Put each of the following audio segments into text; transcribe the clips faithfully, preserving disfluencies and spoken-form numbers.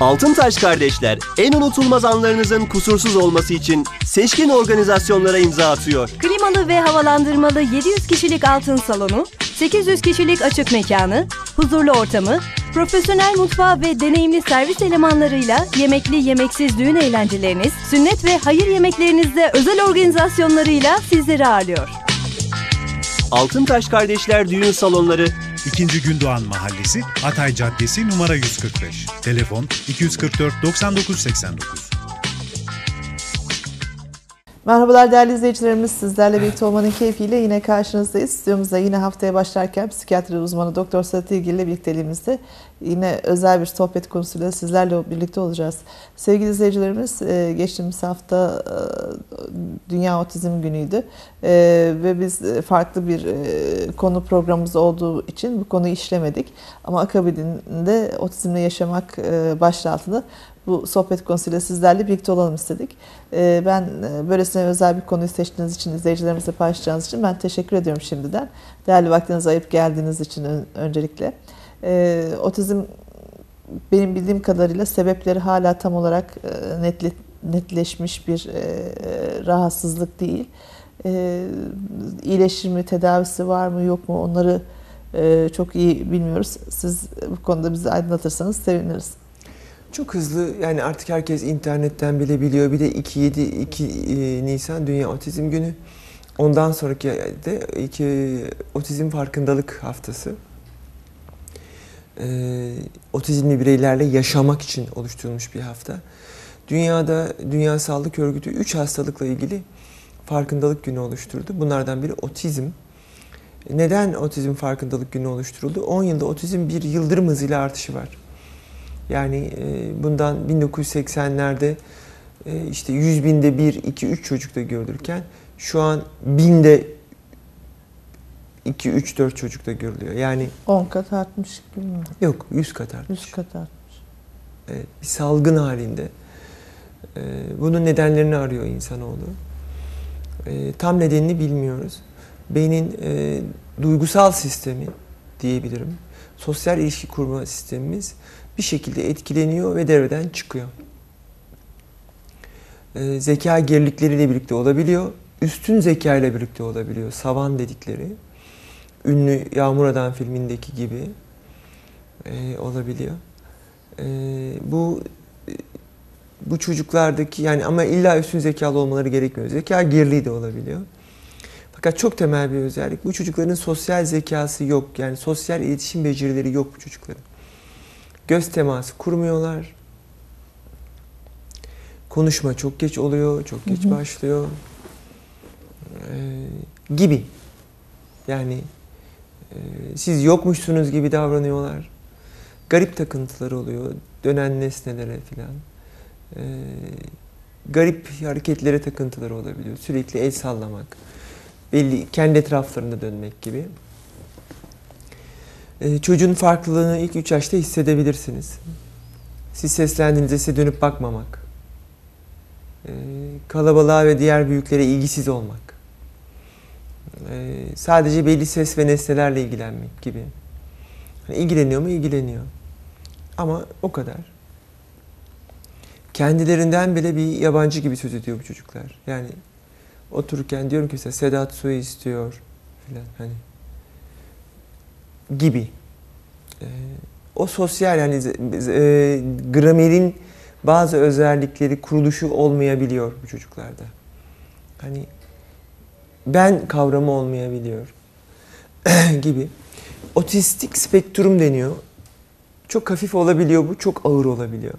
Altın Taş Kardeşler en unutulmaz anlarınızın kusursuz olması için seçkin organizasyonlara imza atıyor. Klimalı ve havalandırmalı yedi yüz kişilik altın salonu, sekiz yüz kişilik açık mekanı, huzurlu ortamı, profesyonel mutfağı ve deneyimli servis elemanlarıyla yemekli yemeksiz düğün eğlenceleriniz, sünnet ve hayır yemeklerinizde özel organizasyonlarıyla sizleri ağırlıyor. Altın Taş Kardeşler Düğün Salonları, İkinci Gündoğan Mahallesi, Hatay Caddesi numara yüz kırk beş. Telefon iki yüz kırk dört doksan dokuz seksen dokuz. Merhabalar değerli izleyicilerimiz, sizlerle birlikte olmanın keyfiyle yine karşınızdayız. Stüdyomuzda yine haftaya başlarken psikiyatri uzmanı Doktor Selat İlgil ile birlikteliğimizde yine özel bir sohbet konusuyla sizlerle birlikte olacağız. Sevgili izleyicilerimiz, geçtiğimiz hafta Dünya Otizm Günü'ydü ve biz farklı bir konu programımız olduğu için bu konuyu işlemedik. Ama akabinde otizmle yaşamak başlığı altında bu sohbet konusuyla sizlerle birlikte olalım istedik. Ben böylesine özel bir konuyu seçtiğiniz için, izleyicilerimizle paylaşacağınız için ben teşekkür ediyorum şimdiden. Değerli vaktinizi ayırıp geldiğiniz için öncelikle. Ee, otizm benim bildiğim kadarıyla sebepleri hala tam olarak e, netle, netleşmiş bir e, rahatsızlık değil. E, iyileşir mi, tedavisi var mı yok mu onları e, çok iyi bilmiyoruz. Siz bu konuda bizi aydınlatırsanız seviniriz. Çok hızlı, yani artık herkes internetten bile biliyor. Bir de iki yedi iki Nisan Dünya Otizm Günü. Ondan sonraki de iki, Otizm Farkındalık Haftası. Ee, otizmli bireylerle yaşamak için oluşturulmuş bir hafta. Dünyada Dünya Sağlık Örgütü üç hastalıkla ilgili farkındalık günü oluşturdu. Bunlardan biri otizm. Neden otizm farkındalık günü oluşturuldu? on yılda otizm bir yıldırım hızıyla artışı var. Yani e, bundan bin dokuz yüz seksenlerde e, işte yüz binde bir, iki, üç çocukta görülürken şu an binde iki, üç, dört çocukta görülüyor. Yani on kat artmış gibi mi? Yok, yüz kat artmış. yüz kat artmış. Evet, bir salgın halinde. Ee, bunun nedenlerini arıyor insanoğlu. Ee, tam nedenini bilmiyoruz. Beynin e, duygusal sistemi diyebilirim. Sosyal ilişki kurma sistemimiz bir şekilde etkileniyor ve devreden çıkıyor. Ee, zeka gerilikleriyle birlikte olabiliyor. Üstün zeka ile birlikte olabiliyor. Savan dedikleri. Ünlü Yağmur Adam filmindeki gibi e, olabiliyor. E, bu bu çocuklardaki, yani ama illa üstün zekalı olmaları gerekmiyor. Zeka geriliği de olabiliyor. Fakat çok temel bir özellik. Bu çocukların sosyal zekası yok. Yani sosyal iletişim becerileri yok bu çocukların. Göz teması kurmuyorlar. Konuşma çok geç oluyor, çok geç başlıyor. E, gibi. Yani siz yokmuşsunuz gibi davranıyorlar. Garip takıntılar oluyor. Dönen nesnelere filan. Ee, garip hareketlere takıntılar olabiliyor. Sürekli el sallamak. Belli, kendi etraflarında dönmek gibi. Ee, çocuğun farklılığını ilk üç yaşta hissedebilirsiniz. Siz seslendiğinizde size dönüp bakmamak. Ee, kalabalığa ve diğer büyüklere ilgisiz olmak. Ee, sadece belli ses ve nesnelerle ilgilenmek gibi. Yani ilgileniyor mu? İlgileniyor. Ama o kadar. Kendilerinden bile bir yabancı gibi söz ediyor bu çocuklar. Yani otururken diyorum ki mesela Sedat Suyu istiyor filan hani gibi. Ee, o sosyal yani e, gramerin bazı özellikleri, kuruluşu olmayabiliyor bu çocuklarda. Hani ben kavramı olmayabiliyor gibi. Otistik spektrum deniyor. Çok hafif olabiliyor bu, çok ağır olabiliyor.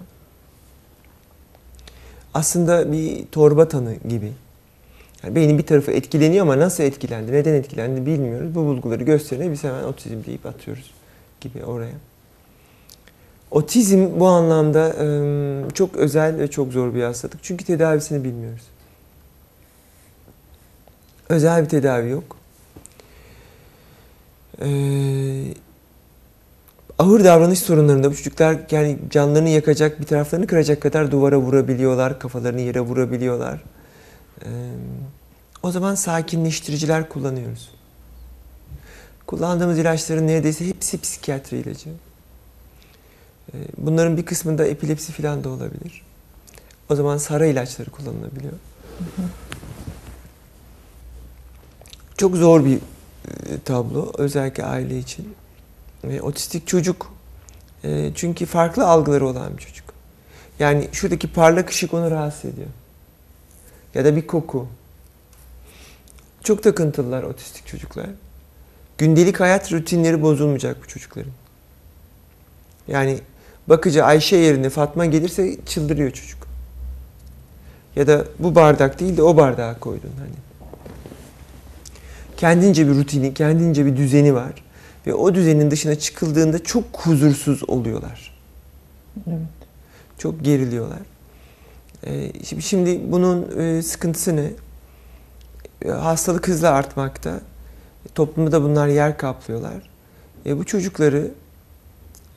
Aslında bir torba tanı gibi. Yani beynin bir tarafı etkileniyor ama nasıl etkilendi, neden etkilendi bilmiyoruz. Bu bulguları gösterene biz hemen otizm deyip atıyoruz gibi oraya. Otizm bu anlamda çok özel ve çok zor bir hastalık. Çünkü tedavisini bilmiyoruz. Özel bir tedavi yok. Ee, ağır davranış sorunlarında bu çocuklar yani canlarını yakacak, bir taraflarını kıracak kadar duvara vurabiliyorlar, kafalarını yere vurabiliyorlar. Ee, o zaman sakinleştiriciler kullanıyoruz. Kullandığımız ilaçların neredeyse hepsi psikiyatri ilacı. Bunların bir kısmında epilepsi falan da olabilir. O zaman sara ilaçları kullanılabiliyor. Hı hı. Çok zor bir tablo, özellikle aile için. E, otistik çocuk, e, çünkü farklı algıları olan bir çocuk. Yani şuradaki parlak ışık onu rahatsız ediyor. Ya da bir koku. Çok takıntılılar otistik çocuklar. Gündelik hayat rutinleri bozulmayacak bu çocukların. Yani bakıcı Ayşe yerine Fatma gelirse çıldırıyor çocuk. Ya da bu bardak değil de o bardağa koydun hani. Kendince bir rutini, kendince bir düzeni var. Ve o düzenin dışına çıkıldığında çok huzursuz oluyorlar. Evet. Çok geriliyorlar. Ee, şimdi bunun e, sıkıntısı ne? E, hastalık hızla artmakta. E, toplumda bunlar yer kaplıyorlar. E, bu çocukları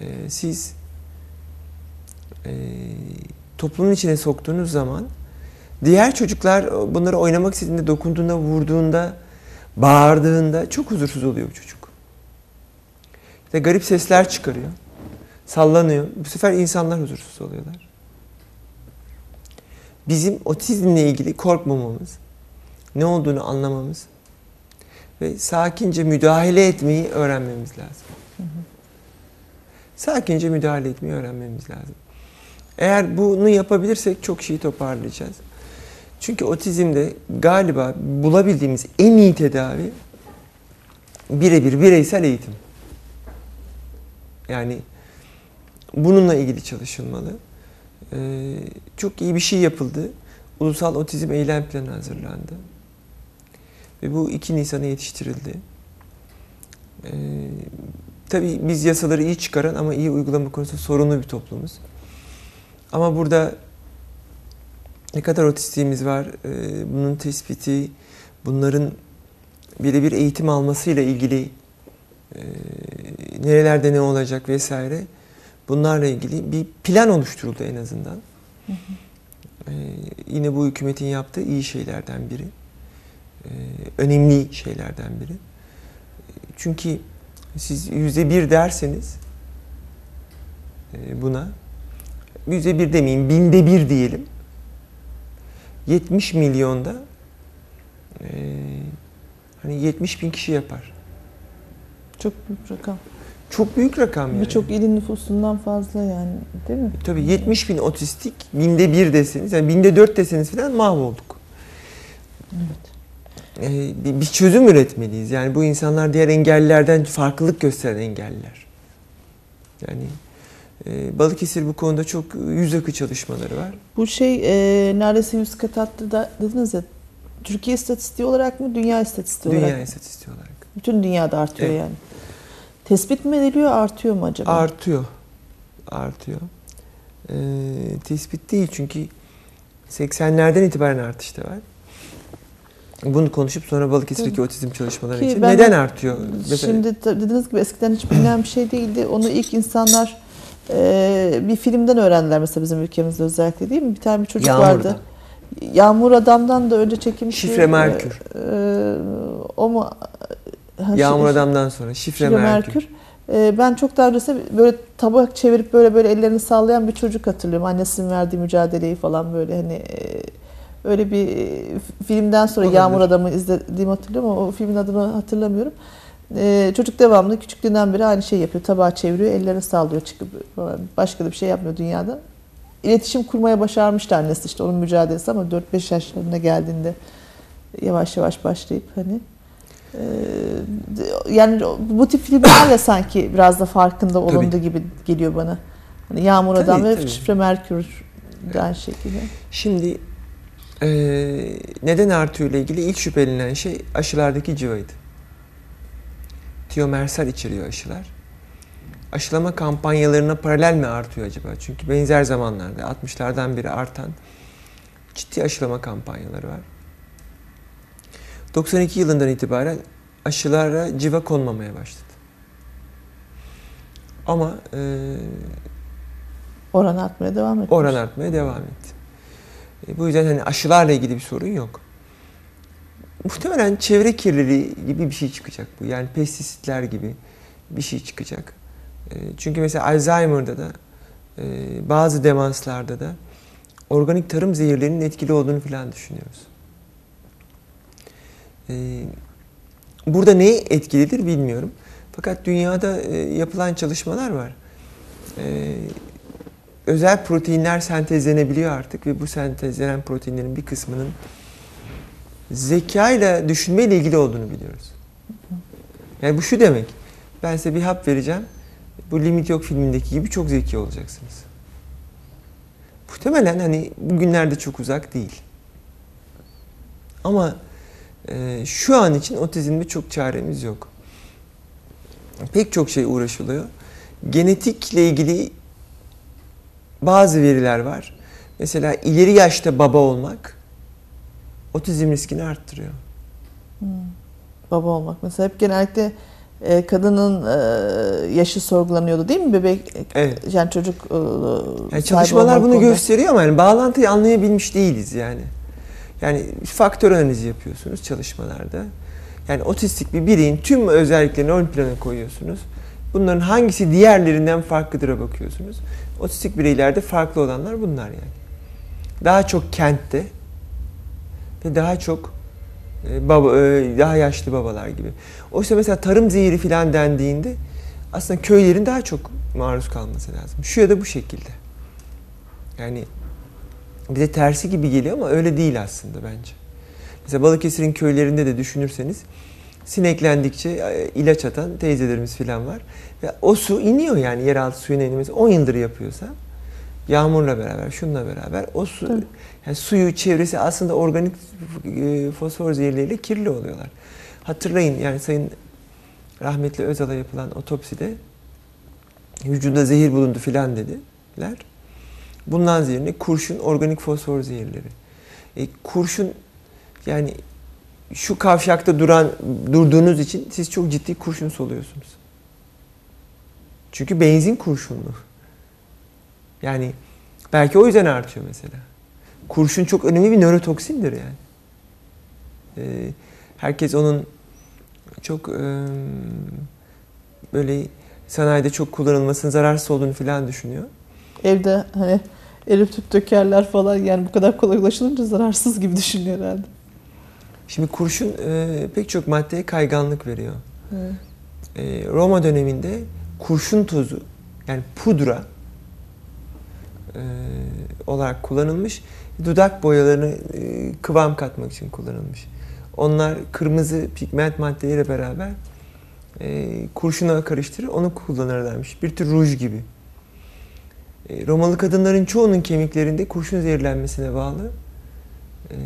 e, siz e, toplumun içine soktuğunuz zaman diğer çocuklar bunları oynamak istediğinde, dokunduğunda, vurduğunda, bağırdığında çok huzursuz oluyor bu çocuk. İşte garip sesler çıkarıyor. Sallanıyor. Bu sefer insanlar huzursuz oluyorlar. Bizim otizmle ilgili korkmamamız, ne olduğunu anlamamız ve sakince müdahale etmeyi öğrenmemiz lazım. Hı hı. Sakince müdahale etmeyi öğrenmemiz lazım. Eğer bunu yapabilirsek çok şeyi toparlayacağız. Çünkü otizmde galiba bulabildiğimiz en iyi tedavi birebir bireysel eğitim. Yani bununla ilgili çalışılmalı. Ee, çok iyi bir şey yapıldı. Ulusal Otizm Eylem Planı hazırlandı. Ve bu iki Nisan'a yetiştirildi. Ee, tabii biz yasaları iyi çıkaran ama iyi uygulama konusunda sorunlu bir toplumuz. Ama burada ne kadar otistiğimiz var, ee, bunun tespiti, bunların birebir eğitim almasıyla ilgili e, nerelerde ne olacak vesaire. Bunlarla ilgili bir plan oluşturuldu en azından. Hı hı. Ee, yine bu hükümetin yaptığı iyi şeylerden biri. Ee, önemli şeylerden biri. Çünkü siz yüzde bir derseniz e, buna, yüzde bir demeyin, binde bir diyelim. yetmiş milyonda e, hani yetmiş bin kişi yapar. Çok büyük rakam. Çok büyük rakam yani. Birçok ilin nüfusundan fazla yani, değil mi? Tabii yetmiş bin otistik, binde bir deseniz, yani binde dört deseniz falan mahvolduk. Evet. Ee, bir, bir çözüm üretmeliyiz. Yani bu insanlar diğer engellilerden farklılık gösteren engelliler. Yani e, Balıkesir bu konuda çok yüz akı çalışmaları var. Bu şey e, neredeyse yüz kat attı da, dediniz ya, Türkiye istatistiği olarak mı, dünya istatistiği olarak mı? Dünya istatistiği olarak. Bütün dünyada artıyor evet. Yani. Tespit mi ediliyor, artıyor mu acaba? Artıyor. Artıyor. Ee, tespit değil çünkü seksenlerden itibaren artış da var. Bunu konuşup sonra Balıkesir'deki otizm çalışmaları için neden artıyor? Mesela... Şimdi dediğiniz gibi eskiden hiç bilinen bir şey değildi. Onu ilk insanlar e, bir filmden öğrendiler mesela bizim ülkemizde özellikle, değil mi? Bir tane bir çocuk Yağmur vardı. Adam. Yağmur Adam'dan da önce çekilmiş. Şifre Merkür. E, e, o mu... Ha, Yağmur şey, Adam'dan sonra Şifre, Şifre Merkür. Merkür. Ee, ben çok daha öncesi böyle tabak çevirip böyle böyle ellerini sallayan bir çocuk hatırlıyorum. Annesinin verdiği mücadeleyi falan böyle hani e, öyle bir e, filmden sonra olabilir. Yağmur Adam'ı izlediğimi hatırlıyorum ama o filmin adını hatırlamıyorum. Ee, çocuk devamlı küçüklüğünden beri aynı şeyi yapıyor. Tabağı çeviriyor, ellerini sallıyor çıkıp falan. Başka da bir şey yapmıyor dünyada. İletişim kurmaya başarmıştı annesi, işte onun mücadelesi, ama dört beş yaşlarına geldiğinde yavaş yavaş başlayıp hani. Yani bu tip filmlerle sanki biraz da farkında olundu tabii. Gibi geliyor bana. Yani Yağmur tabii, Adam ve tabii. Şifre Merkür'den evet. Şekilde. Şimdi e, neden artıyor ile ilgili ilk şüphelenen şey aşılardaki civaydı. Tiomersal içeriyor aşılar. Aşılama kampanyalarına paralel mi artıyor acaba? Çünkü benzer zamanlarda altmışlardan beri artan ciddi aşılama kampanyaları var. doksan iki yılından itibaren aşılara civa konmamaya başladı. Ama e, oran artmaya devam etti. Oran artmaya devam etti. E, bu yüzden hani aşılarla ilgili bir sorun yok. Muhtemelen çevre kirliliği gibi bir şey çıkacak bu. Yani pestisitler gibi bir şey çıkacak. E, çünkü mesela Alzheimer'da da bazı demanslarda da organik tarım zehirlerinin etkili olduğunu falan düşünüyoruz. Burada ne etkilidir bilmiyorum. Fakat dünyada yapılan çalışmalar var. Özel proteinler sentezlenebiliyor artık ve bu sentezlenen proteinlerin bir kısmının zekayla, düşünmeyle ilgili olduğunu biliyoruz. Yani bu şu demek, ben size bir hap vereceğim, bu Limit Yok filmindeki gibi çok zeki olacaksınız. Muhtemelen hani bugünlerde çok uzak değil. Ama e, şu an için otizmde çok çaremiz yok. Pek çok şey uğraşılıyor. Genetikle ilgili bazı veriler var. Mesela ileri yaşta baba olmak otizm riskini arttırıyor. Hmm. Baba olmak mesela hep genellikle e, kadının e, yaşı sorgulanıyordu değil mi bebek? Evet. Yani çocuk e, yani çalışmalar bunu konuda gösteriyor ama yani bağlantıyı anlayabilmiş değiliz yani. Yani faktör analizi yapıyorsunuz çalışmalarda. Yani otistik bir bireyin tüm özelliklerini ön plana koyuyorsunuz. Bunların hangisi diğerlerinden farklıdır'a bakıyorsunuz. Otistik bireylerde farklı olanlar bunlar yani. Daha çok kentte ve daha çok e, baba, e, daha yaşlı babalar gibi. Oysa mesela tarım zehri falan dendiğinde aslında köylerin daha çok maruz kalması lazım. Şu ya da bu şekilde. Yani bize tersi gibi geliyor ama öyle değil aslında bence. Mesela Balıkesir'in köylerinde de düşünürseniz sineklendikçe ilaç atan teyzelerimiz falan var. Ve o su iniyor yani yeraltı suyuna inmesi. on yıldır yapıyorsa yağmurla beraber, şununla beraber o su, yani suyu, çevresi aslında organik fosfor zehirleriyle kirli oluyorlar. Hatırlayın yani Sayın rahmetli Özal'a yapılan otopside vücudunda zehir bulundu filan dediler. Bundan zehirli kurşun, organik fosfor zehirleri. E, kurşun yani şu kavşakta duran durduğunuz için siz çok ciddi kurşun soluyorsunuz. Çünkü benzin kurşunlu. Yani belki o yüzden artıyor mesela. Kurşun çok önemli bir nörotoksindir yani. Ee, herkes onun çok e, böyle sanayide çok kullanılmasının zararsız olduğunu falan düşünüyor. Evde hani erip tüp dökerler falan yani bu kadar kolay ulaşılınca zararsız gibi düşünüyor herhalde. Şimdi kurşun e, pek çok maddeye kayganlık veriyor. Evet. E, Roma döneminde kurşun tozu yani pudra e, olarak kullanılmış. Dudak boyalarını e, kıvam katmak için kullanılmış. Onlar kırmızı pigment maddeyle beraber e, kurşuna karıştırır onu kullanırlarmış. Bir tür ruj gibi. E, Romalı kadınların çoğunun kemiklerinde kurşun zehirlenmesine bağlı e,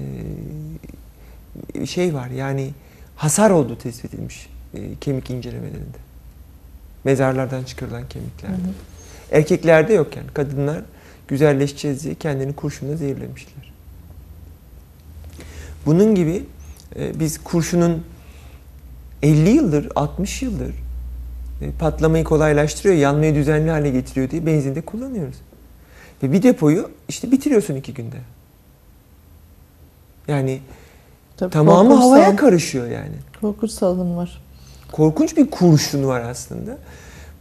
şey var yani hasar olduğu tespit edilmiş e, kemik incelemelerinde. Mezarlardan çıkarılan kemiklerde. Hı hı. Erkeklerde yok yani. Kadınlar güzelleşeceğiz diye kendini kurşunla zehirlemişler. Bunun gibi e, biz kurşunun elli yıldır, altmış yıldır e, patlamayı kolaylaştırıyor, yanmayı düzenli hale getiriyor diye benzinde kullanıyoruz. Ve bir depoyu işte bitiriyorsun iki günde. Yani tabii tamamı havaya salın. Karışıyor yani. Korkunç salınım var. Korkunç bir kurşun var aslında.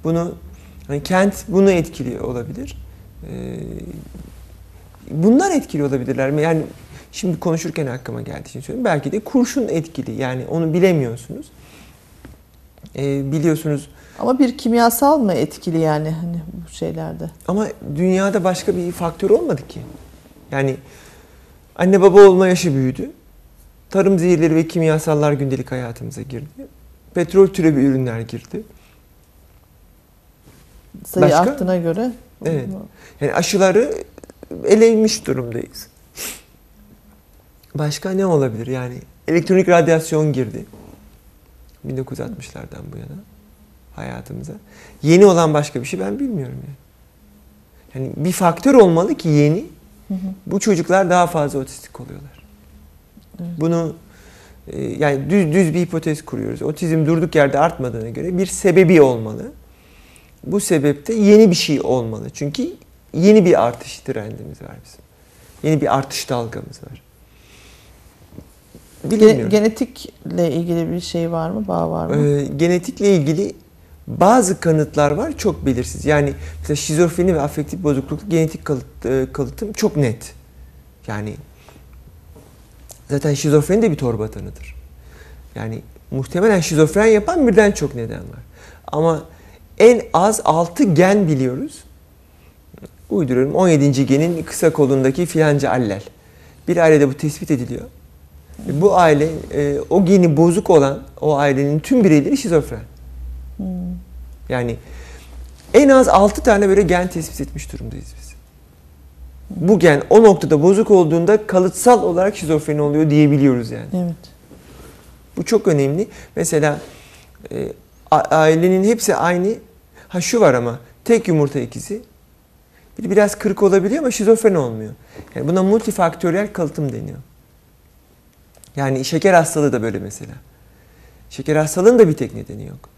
Bunu hani kent bunu etkiliyor olabilir. Ee, bunlar etkili olabilirler mi? Yani şimdi konuşurken aklıma geldi şimdi söyleyeyim. Belki de kurşun etkili. Yani onu bilemiyorsunuz. Ee, biliyorsunuz. Ama bir kimyasal mı etkili yani hani bu şeylerde? Ama dünyada başka bir faktör olmadı ki. Yani anne baba olma yaşı büyüdü. Tarım zehirleri ve kimyasallar gündelik hayatımıza girdi. Petrol türevi ürünler girdi. Sayı başka? Arttığına göre. Evet. Yani aşıları elemiş durumdayız. Başka ne olabilir yani? Elektronik radyasyon girdi. bin dokuz yüz altmışlardan bu yana hayatımıza. Yeni olan başka bir şey ben bilmiyorum yani. Yani bir faktör olmalı ki yeni. Hı hı. Bu çocuklar daha fazla otistik oluyorlar. Bunu yani düz düz bir hipotez kuruyoruz. Otizm durduk yerde artmadığına göre bir sebebi olmalı. Bu sebepte yeni bir şey olmalı. Çünkü yeni bir artış trendimiz var bizim. Yeni bir artış dalgamız var. Bilmiyorum. Genetikle ilgili bir şey var mı? Bağ var mı? Ee, genetikle ilgili Bazı kanıtlar var çok belirsiz. Yani mesela şizofreni ve afektif bozukluk genetik kalıt, e, kalıtım çok net. Yani zaten şizofreni de bir torba tanıdır. Yani muhtemelen şizofren yapan birden çok neden var. Ama en az altı gen biliyoruz. Uyduruyorum, on yedinci genin kısa kolundaki filanca allel. Bir ailede bu tespit ediliyor. Bu aile, e, o geni bozuk olan o ailenin tüm bireyleri şizofren. Hmm. Yani en az altı tane böyle gen tespit etmiş durumdayız biz. Bu gen o noktada bozuk olduğunda kalıtsal olarak şizofreni oluyor diyebiliyoruz yani. Evet. Bu çok önemli. Mesela e, ailenin hepsi aynı. Ha şu var ama tek yumurta ikizi. Biri biraz kırık olabiliyor ama şizofren olmuyor. Yani buna multifaktöriyel kalıtım deniyor. Yani şeker hastalığı da böyle mesela. Şeker hastalığının da bir tek nedeni yok.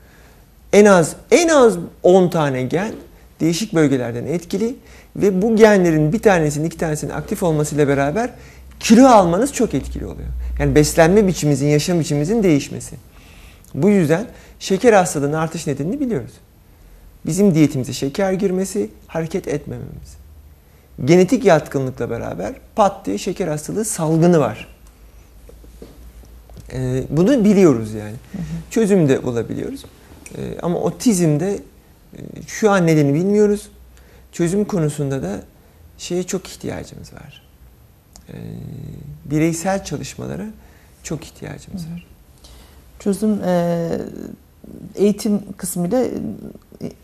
En az en az on tane gen değişik bölgelerden etkili ve bu genlerin bir tanesinin iki tanesinin aktif olmasıyla beraber kilo almanız çok etkili oluyor. Yani beslenme biçimimizin, yaşam biçimimizin değişmesi. Bu yüzden şeker hastalığının artış nedenini biliyoruz. Bizim diyetimize şeker girmesi, hareket etmememiz. Genetik yatkınlıkla beraber pat diye şeker hastalığı salgını var. Ee, bunu biliyoruz yani. Hı hı. Çözüm de bulabiliyoruz. Ee, ama otizmde şu an nedeni bilmiyoruz. Çözüm konusunda da şeye çok ihtiyacımız var. Ee, bireysel çalışmalara çok ihtiyacımız var. Çözüm e, eğitim kısmıyla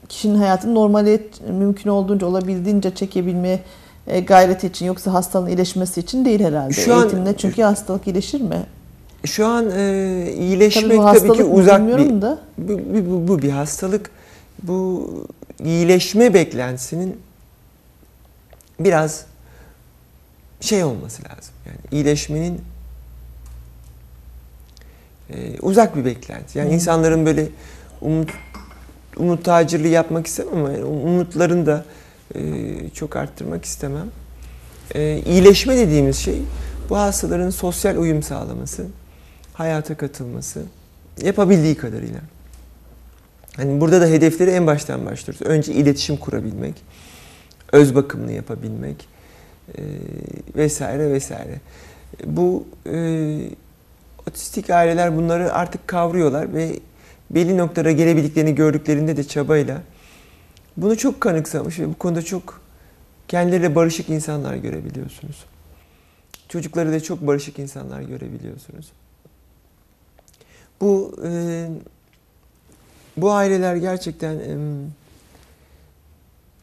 kişinin hayatını normale mümkün olduğunca olabildiğince çekebilmeye e, gayret için, yoksa hastalığın iyileşmesi için değil herhalde. Şu eğitimle an, çünkü hastalık iyileşir mi? Şu an e, iyileşmek tabii, tabii ki uzak bir, da. Bu, bu, bu bir hastalık. Bu iyileşme beklentisinin biraz şey olması lazım. Yani iyileşmenin e, uzak bir beklenti. Yani hmm. insanların böyle umut, umut tacirliği yapmak istemem ama yani umutlarını da e, çok arttırmak istemem. E, iyileşme dediğimiz şey bu hastaların sosyal uyum sağlaması, hayata katılması, yapabildiği kadarıyla. Yani burada da hedefleri en baştan başlıyoruz. Önce iletişim kurabilmek, öz bakımını yapabilmek e, vesaire vesaire. Bu e, otistik aileler bunları artık kavruyorlar ve belli noktalara gelebildiklerini gördüklerinde de çabayla bunu çok kanıksamış ve bu konuda çok kendileriyle barışık insanlar görebiliyorsunuz. Çocukları da çok barışık insanlar görebiliyorsunuz. Bu e, bu aileler gerçekten e,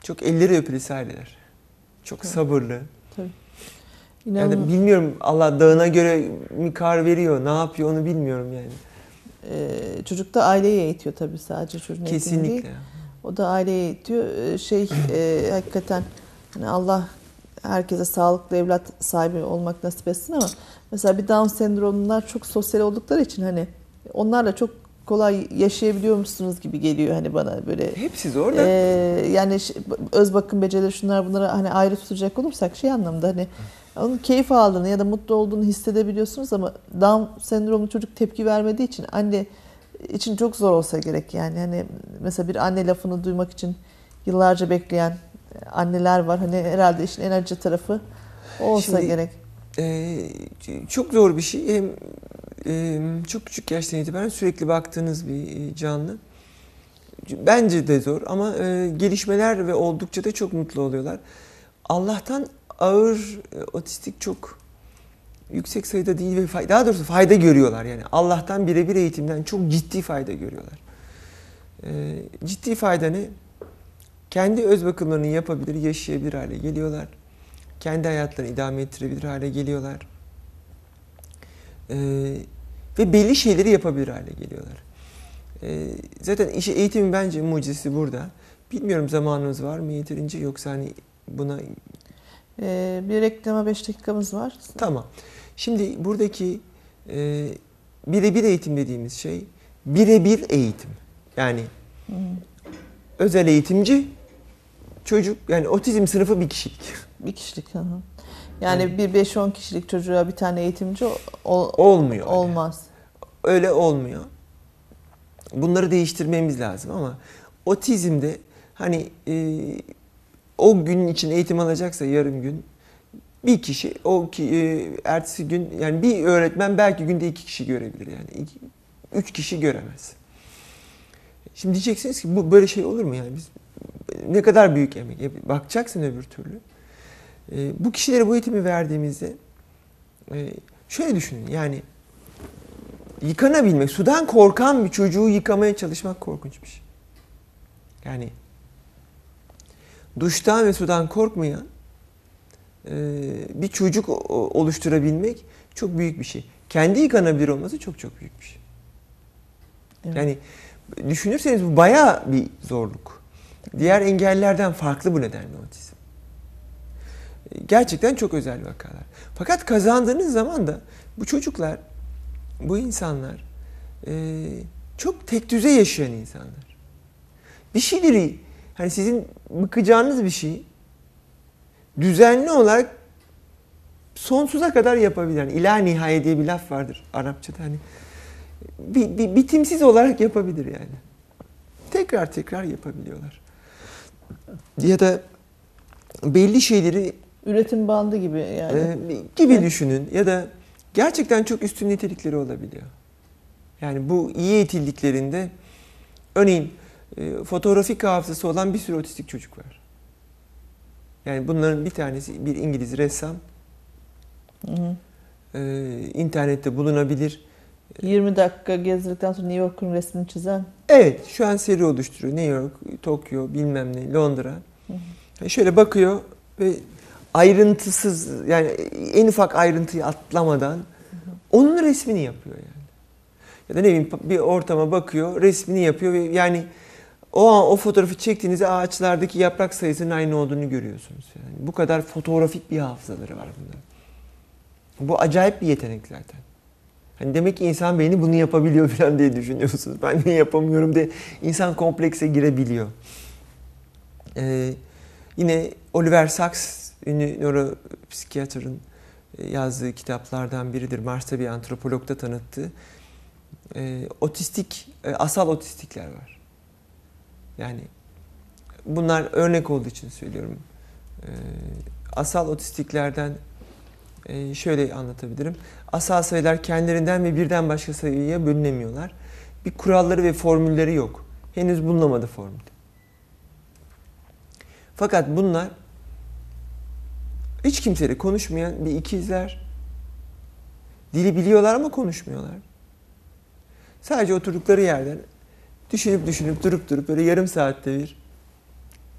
çok elleri öpülesi aileler. Çok tabii, sabırlı. Tabii. Yani bilmiyorum, Allah dağına göre mi kar veriyor, ne yapıyor onu bilmiyorum yani. Ee, çocuk da aileyi eğitiyor tabii, sadece çocuğun eğitimi değil. O da aileyi eğitiyor. Şey e, hakikaten hani Allah herkese sağlıklı evlat sahibi olmak nasip etsin ama mesela bir Down sendromunlar çok sosyal oldukları için hani onlarla çok kolay yaşayabiliyormuşsunuz gibi geliyor hani bana böyle. Hepsi zor da. E, yani öz bakım becerileri, şunlar bunları hani ayrı tutacak olursak şey anlamda hani onun keyif aldığını ya da mutlu olduğunu hissedebiliyorsunuz ama Down sendromlu çocuk tepki vermediği için anne için çok zor olsa gerek yani. Hani mesela bir anne lafını duymak için yıllarca bekleyen anneler var. Hani herhalde işin en acı tarafı o olsa Şimdi, gerek. E, çok zor bir şey. Hem e, çok küçük yaştan itibaren sürekli baktığınız bir canlı. Bence de zor ama e, gelişmeler ve oldukça da çok mutlu oluyorlar. Allah'tan ağır e, otistik çok yüksek sayıda değil ve fayda, daha doğrusu fayda görüyorlar yani. Allah'tan birebir eğitimden çok ciddi fayda görüyorlar. E, ciddi fayda ne? Kendi öz bakımlarını yapabilir, yaşayabilir hale geliyorlar. Kendi hayatlarını idame ettirebilir hale geliyorlar. Ee, ve belli şeyleri yapabilir hale geliyorlar. Ee, zaten işi, eğitimin bence mucizesi burada. Bilmiyorum zamanımız var mı yeterince, yoksa hani buna... Ee, bir reklama beş dakikamız var. Tamam. Şimdi buradaki e, birebir eğitim dediğimiz şey birebir eğitim. Yani hmm. özel eğitimci çocuk, yani otizm sınıfı bir kişilik. Bir kişilik. Hı. Yani, yani bir beş on kişilik çocuğa bir tane eğitimci ol, olmuyor. Olmaz. Öyle, öyle olmuyor. bunları değiştirmemiz lazım ama otizmde hani e, o gün için eğitim alacaksa yarım gün bir kişi, o ki, e, ertesi gün yani bir öğretmen belki günde iki kişi görebilir yani iki, üç kişi göremez. Şimdi diyeceksiniz ki bu böyle şey olur mu yani biz ne kadar büyük emek bakacaksın öbür türlü. E, bu kişilere bu eğitimi verdiğimizde e, şöyle düşünün yani yıkanabilmek, sudan korkan bir çocuğu yıkamaya çalışmak korkunç bir şey. Yani duştan ve sudan korkmayan e, bir çocuk oluşturabilmek çok büyük bir şey. Kendi yıkanabilir olması çok çok büyük bir şey. Evet. Yani düşünürseniz bu bayağı bir zorluk. Diğer engellerden farklı bu nedenle otizm. Gerçekten çok özel vakalar. Fakat kazandığınız zaman da bu çocuklar, bu insanlar e, çok tek düzey yaşayan insanlar. Bir şeyleri, hani sizin bıkacağınız bir şeyi düzenli olarak sonsuza kadar yapabilir. Yani ila nihayet diye bir laf vardır Arapçada. Hani bir, bir, bitimsiz olarak yapabilir yani. Tekrar tekrar yapabiliyorlar. Ya da belli şeyleri üretim bandı gibi yani. E, gibi evet. Düşünün ya da gerçekten çok üstün nitelikleri olabiliyor. Yani bu iyi eğitildiklerinde örneğin e, fotoğrafik hafızası olan bir sürü otistik çocuk var. Yani bunların bir tanesi bir İngiliz ressam. Hı hı. E, internette bulunabilir. yirmi dakika gezdikten sonra New York'un resmini çizen. Evet, şu an seri oluşturuyor. New York, Tokyo, bilmem ne, Londra. Hı hı. Yani şöyle bakıyor ve ayrıntısız yani en ufak ayrıntıyı atlamadan hı hı. onun resmini yapıyor yani. Ya da ne bileyim bir ortama bakıyor, resmini yapıyor ve yani o an o fotoğrafı çektiğinizde ağaçlardaki yaprak sayısının aynı olduğunu görüyorsunuz. Yani bu kadar fotoğrafik bir hafızaları var bunların. Bu acayip bir yetenek zaten. Hani demek ki insan beyni bunu yapabiliyor falan diye düşünüyorsunuz. Ben niye yapamıyorum diye insan komplekse girebiliyor. Ee, yine Oliver Sacks ünlü nöropsikiyatrın yazdığı kitaplardan biridir. Mars'ta bir antropologda tanıttığı. E, otistik, e, asal otistikler var. Yani bunlar örnek olduğu için söylüyorum. E, asal otistiklerden e, şöyle anlatabilirim. Asal sayılar kendilerinden ve birden başka sayıya bölünemiyorlar. Bir kuralları ve formülleri yok. Henüz bulunamadı formül. Fakat bunlar hiç kimseyle konuşmayan bir ikizler. Dili biliyorlar ama konuşmuyorlar. Sadece oturdukları yerden düşünüp düşünüp durup durup böyle yarım saatte bir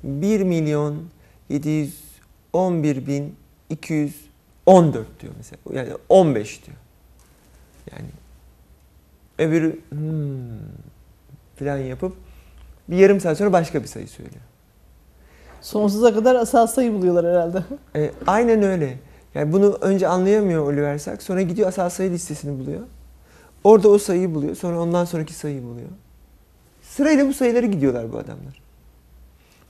bir milyon yedi yüz on bir bin iki yüz on dört diyor mesela. Yani on beş diyor. Yani öbürü hmm, falan yapıp bir yarım saat sonra başka bir sayı söylüyor. Sonsuza kadar asal sayı buluyorlar herhalde. E, aynen öyle. Yani bunu önce anlayamıyor Oliver Sacks. Sonra gidiyor asal sayı listesini buluyor. Orada o sayıyı buluyor. Sonra ondan sonraki sayıyı buluyor. Sırayla bu sayıları gidiyorlar bu adamlar.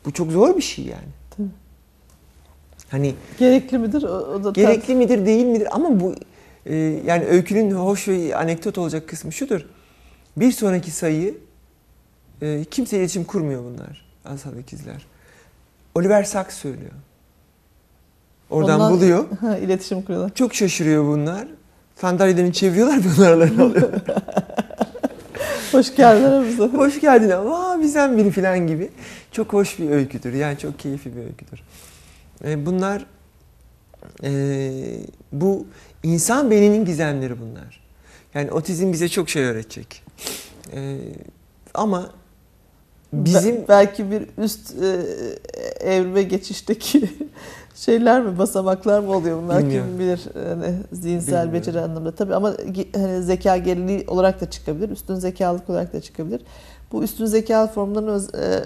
Bu çok zor bir şey yani. Tabii. Hani gerekli midir? O, o da gerekli tarz. Midir değil midir? Ama bu e, yani öykünün hoş ve anekdot olacak kısmı şudur. Bir sonraki sayı e, kimseyle iletişim kurmuyor bunlar. Asal ikizler. Oliver Sacks söylüyor. Oradan ondan, buluyor. Ha, iletişim kuruyorlar. Çok şaşırıyor bunlar. Sandalyelerini çeviriyorlar bunlarla alıyorlar. Hoş geldin bize. Hoş geldin. Vaa bizden biri falan gibi. Çok hoş bir öyküdür. Yani çok keyifli bir öyküdür. E, bunlar e, bu insan beyninin gizemleri bunlar. Yani otizm bize çok şey öğretecek. E, ama bizim belki bir üst e, evrime geçişteki şeyler mi, basamaklar mı oluyor bunlar? Bilmiyorum. Kim bilir hani zihinsel Bilmiyorum. beceri anlamında tabii ama hani zeka geriliği olarak da çıkabilir, üstün zekalık olarak da çıkabilir. Bu üstün zekalı formlarının öz, e,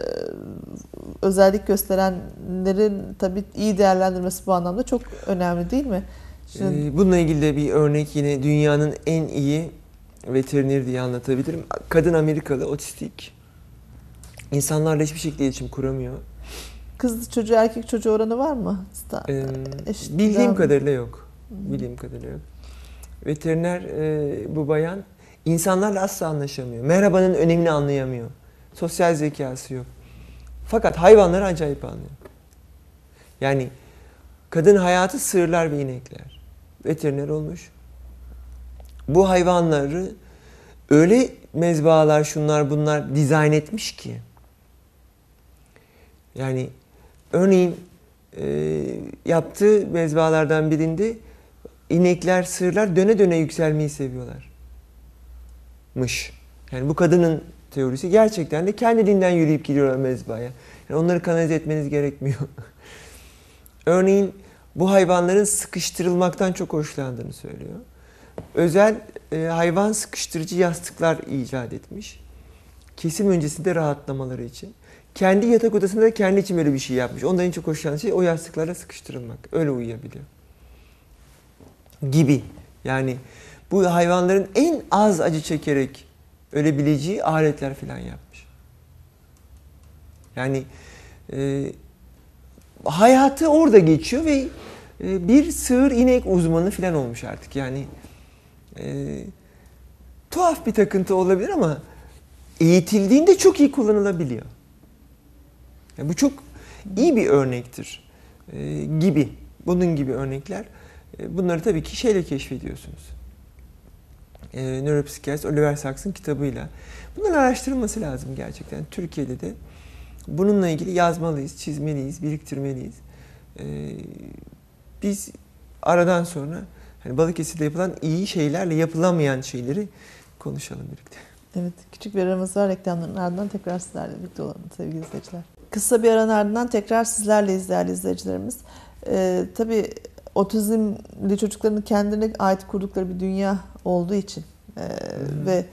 özellik gösterenlerin tabii iyi değerlendirmesi bu anlamda çok önemli değil mi? Şimdi ee, bununla ilgili de bir örnek yine dünyanın en iyi veterineri diye anlatabilirim. Kadın Amerikalı otistik. İnsanlarla hiçbir şekilde iletişim kuramıyor. Kız çocuğu erkek çocuğu oranı var mı? Ee, bildiğim kadarıyla yok. Bildiğim kadarıyla yok. Veteriner e, bu bayan İnsanlarla asla anlaşamıyor. Merhabanın önemini anlayamıyor. Sosyal zekası yok. Fakat hayvanlar acayip anlıyor. Yani kadın hayatı sığırlar ve inekler. Veteriner olmuş. Bu hayvanları öyle mezbahalar, şunlar bunlar dizayn etmiş ki. Yani örneğin e, yaptığı mezbahalardan birinde inekler, sığırlar döne döne yükselmeyi seviyorlarmış. Yani bu kadının teorisi, gerçekten de kendiliğinden yürüyüp gidiyorlar mezbahaya. Yani onları kanalize etmeniz gerekmiyor. Örneğin bu hayvanların sıkıştırılmaktan çok hoşlandığını söylüyor. Özel e, hayvan sıkıştırıcı yastıklar icat etmiş. Kesim öncesinde rahatlamaları için. Kendi yatak odasında da kendi için böyle bir şey yapmış. Ondan en çok hoşlanan şey o yastıklara sıkıştırılmak. Öyle uyuyabiliyor. Gibi. Yani bu hayvanların en az acı çekerek ölebileceği aletler falan yapmış. Yani e, hayatı orada geçiyor ve e, bir sığır inek uzmanı falan olmuş artık. Yani e, tuhaf bir takıntı olabilir ama eğitildiğinde çok iyi kullanılabiliyor. Yani bu çok iyi bir örnektir e, gibi. Bunun gibi örnekler. E, bunları tabii ki şeyle keşfediyorsunuz. E, Nöropsikiyatrist Oliver Sacks'ın kitabıyla. Bunların araştırılması lazım gerçekten. Türkiye'de de bununla ilgili yazmalıyız, çizmeliyiz, biriktirmeliyiz. E, biz aradan sonra hani Balıkesir'de yapılan iyi şeylerle yapılamayan şeyleri konuşalım birlikte. Evet, küçük bir aramız var. Reklamların ardından tekrar sizlerle birlikte olalım sevgili izleyiciler. Kısa bir aranın ardından tekrar sizlerleyiz değerli izleyicilerimiz. Ee, tabii otizmli çocukların kendine ait kurdukları bir dünya olduğu için e, hmm. ve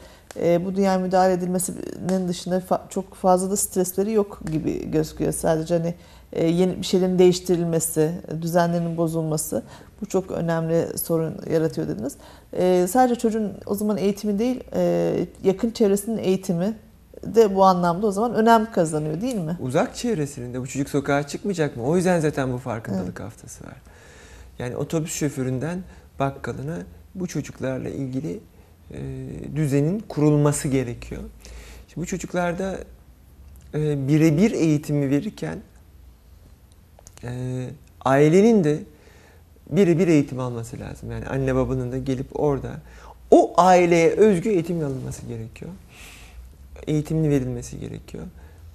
e, bu dünyaya müdahale edilmesinin dışında fa çok fazla da stresleri yok gibi gözüküyor. Sadece hani e, yeni bir şeylerin değiştirilmesi, düzenlerin bozulması, bu çok önemli sorun yaratıyor dediniz. E, sadece çocuğun o zaman eğitimi değil, e, yakın çevresinin eğitimi de bu anlamda o zaman önem kazanıyor değil mi? Uzak çevresinde bu çocuk sokağa çıkmayacak mı? O yüzden zaten bu farkındalık, evet, haftası var. Yani otobüs şoföründen bakkalına bu çocuklarla ilgili e, düzenin kurulması gerekiyor. Şimdi bu çocuklarda e, birebir eğitimi verirken e, ailenin de birebir eğitim alması lazım. Yani anne babanın da gelip orada o aileye özgü eğitim alınması gerekiyor. Eğitimli verilmesi gerekiyor.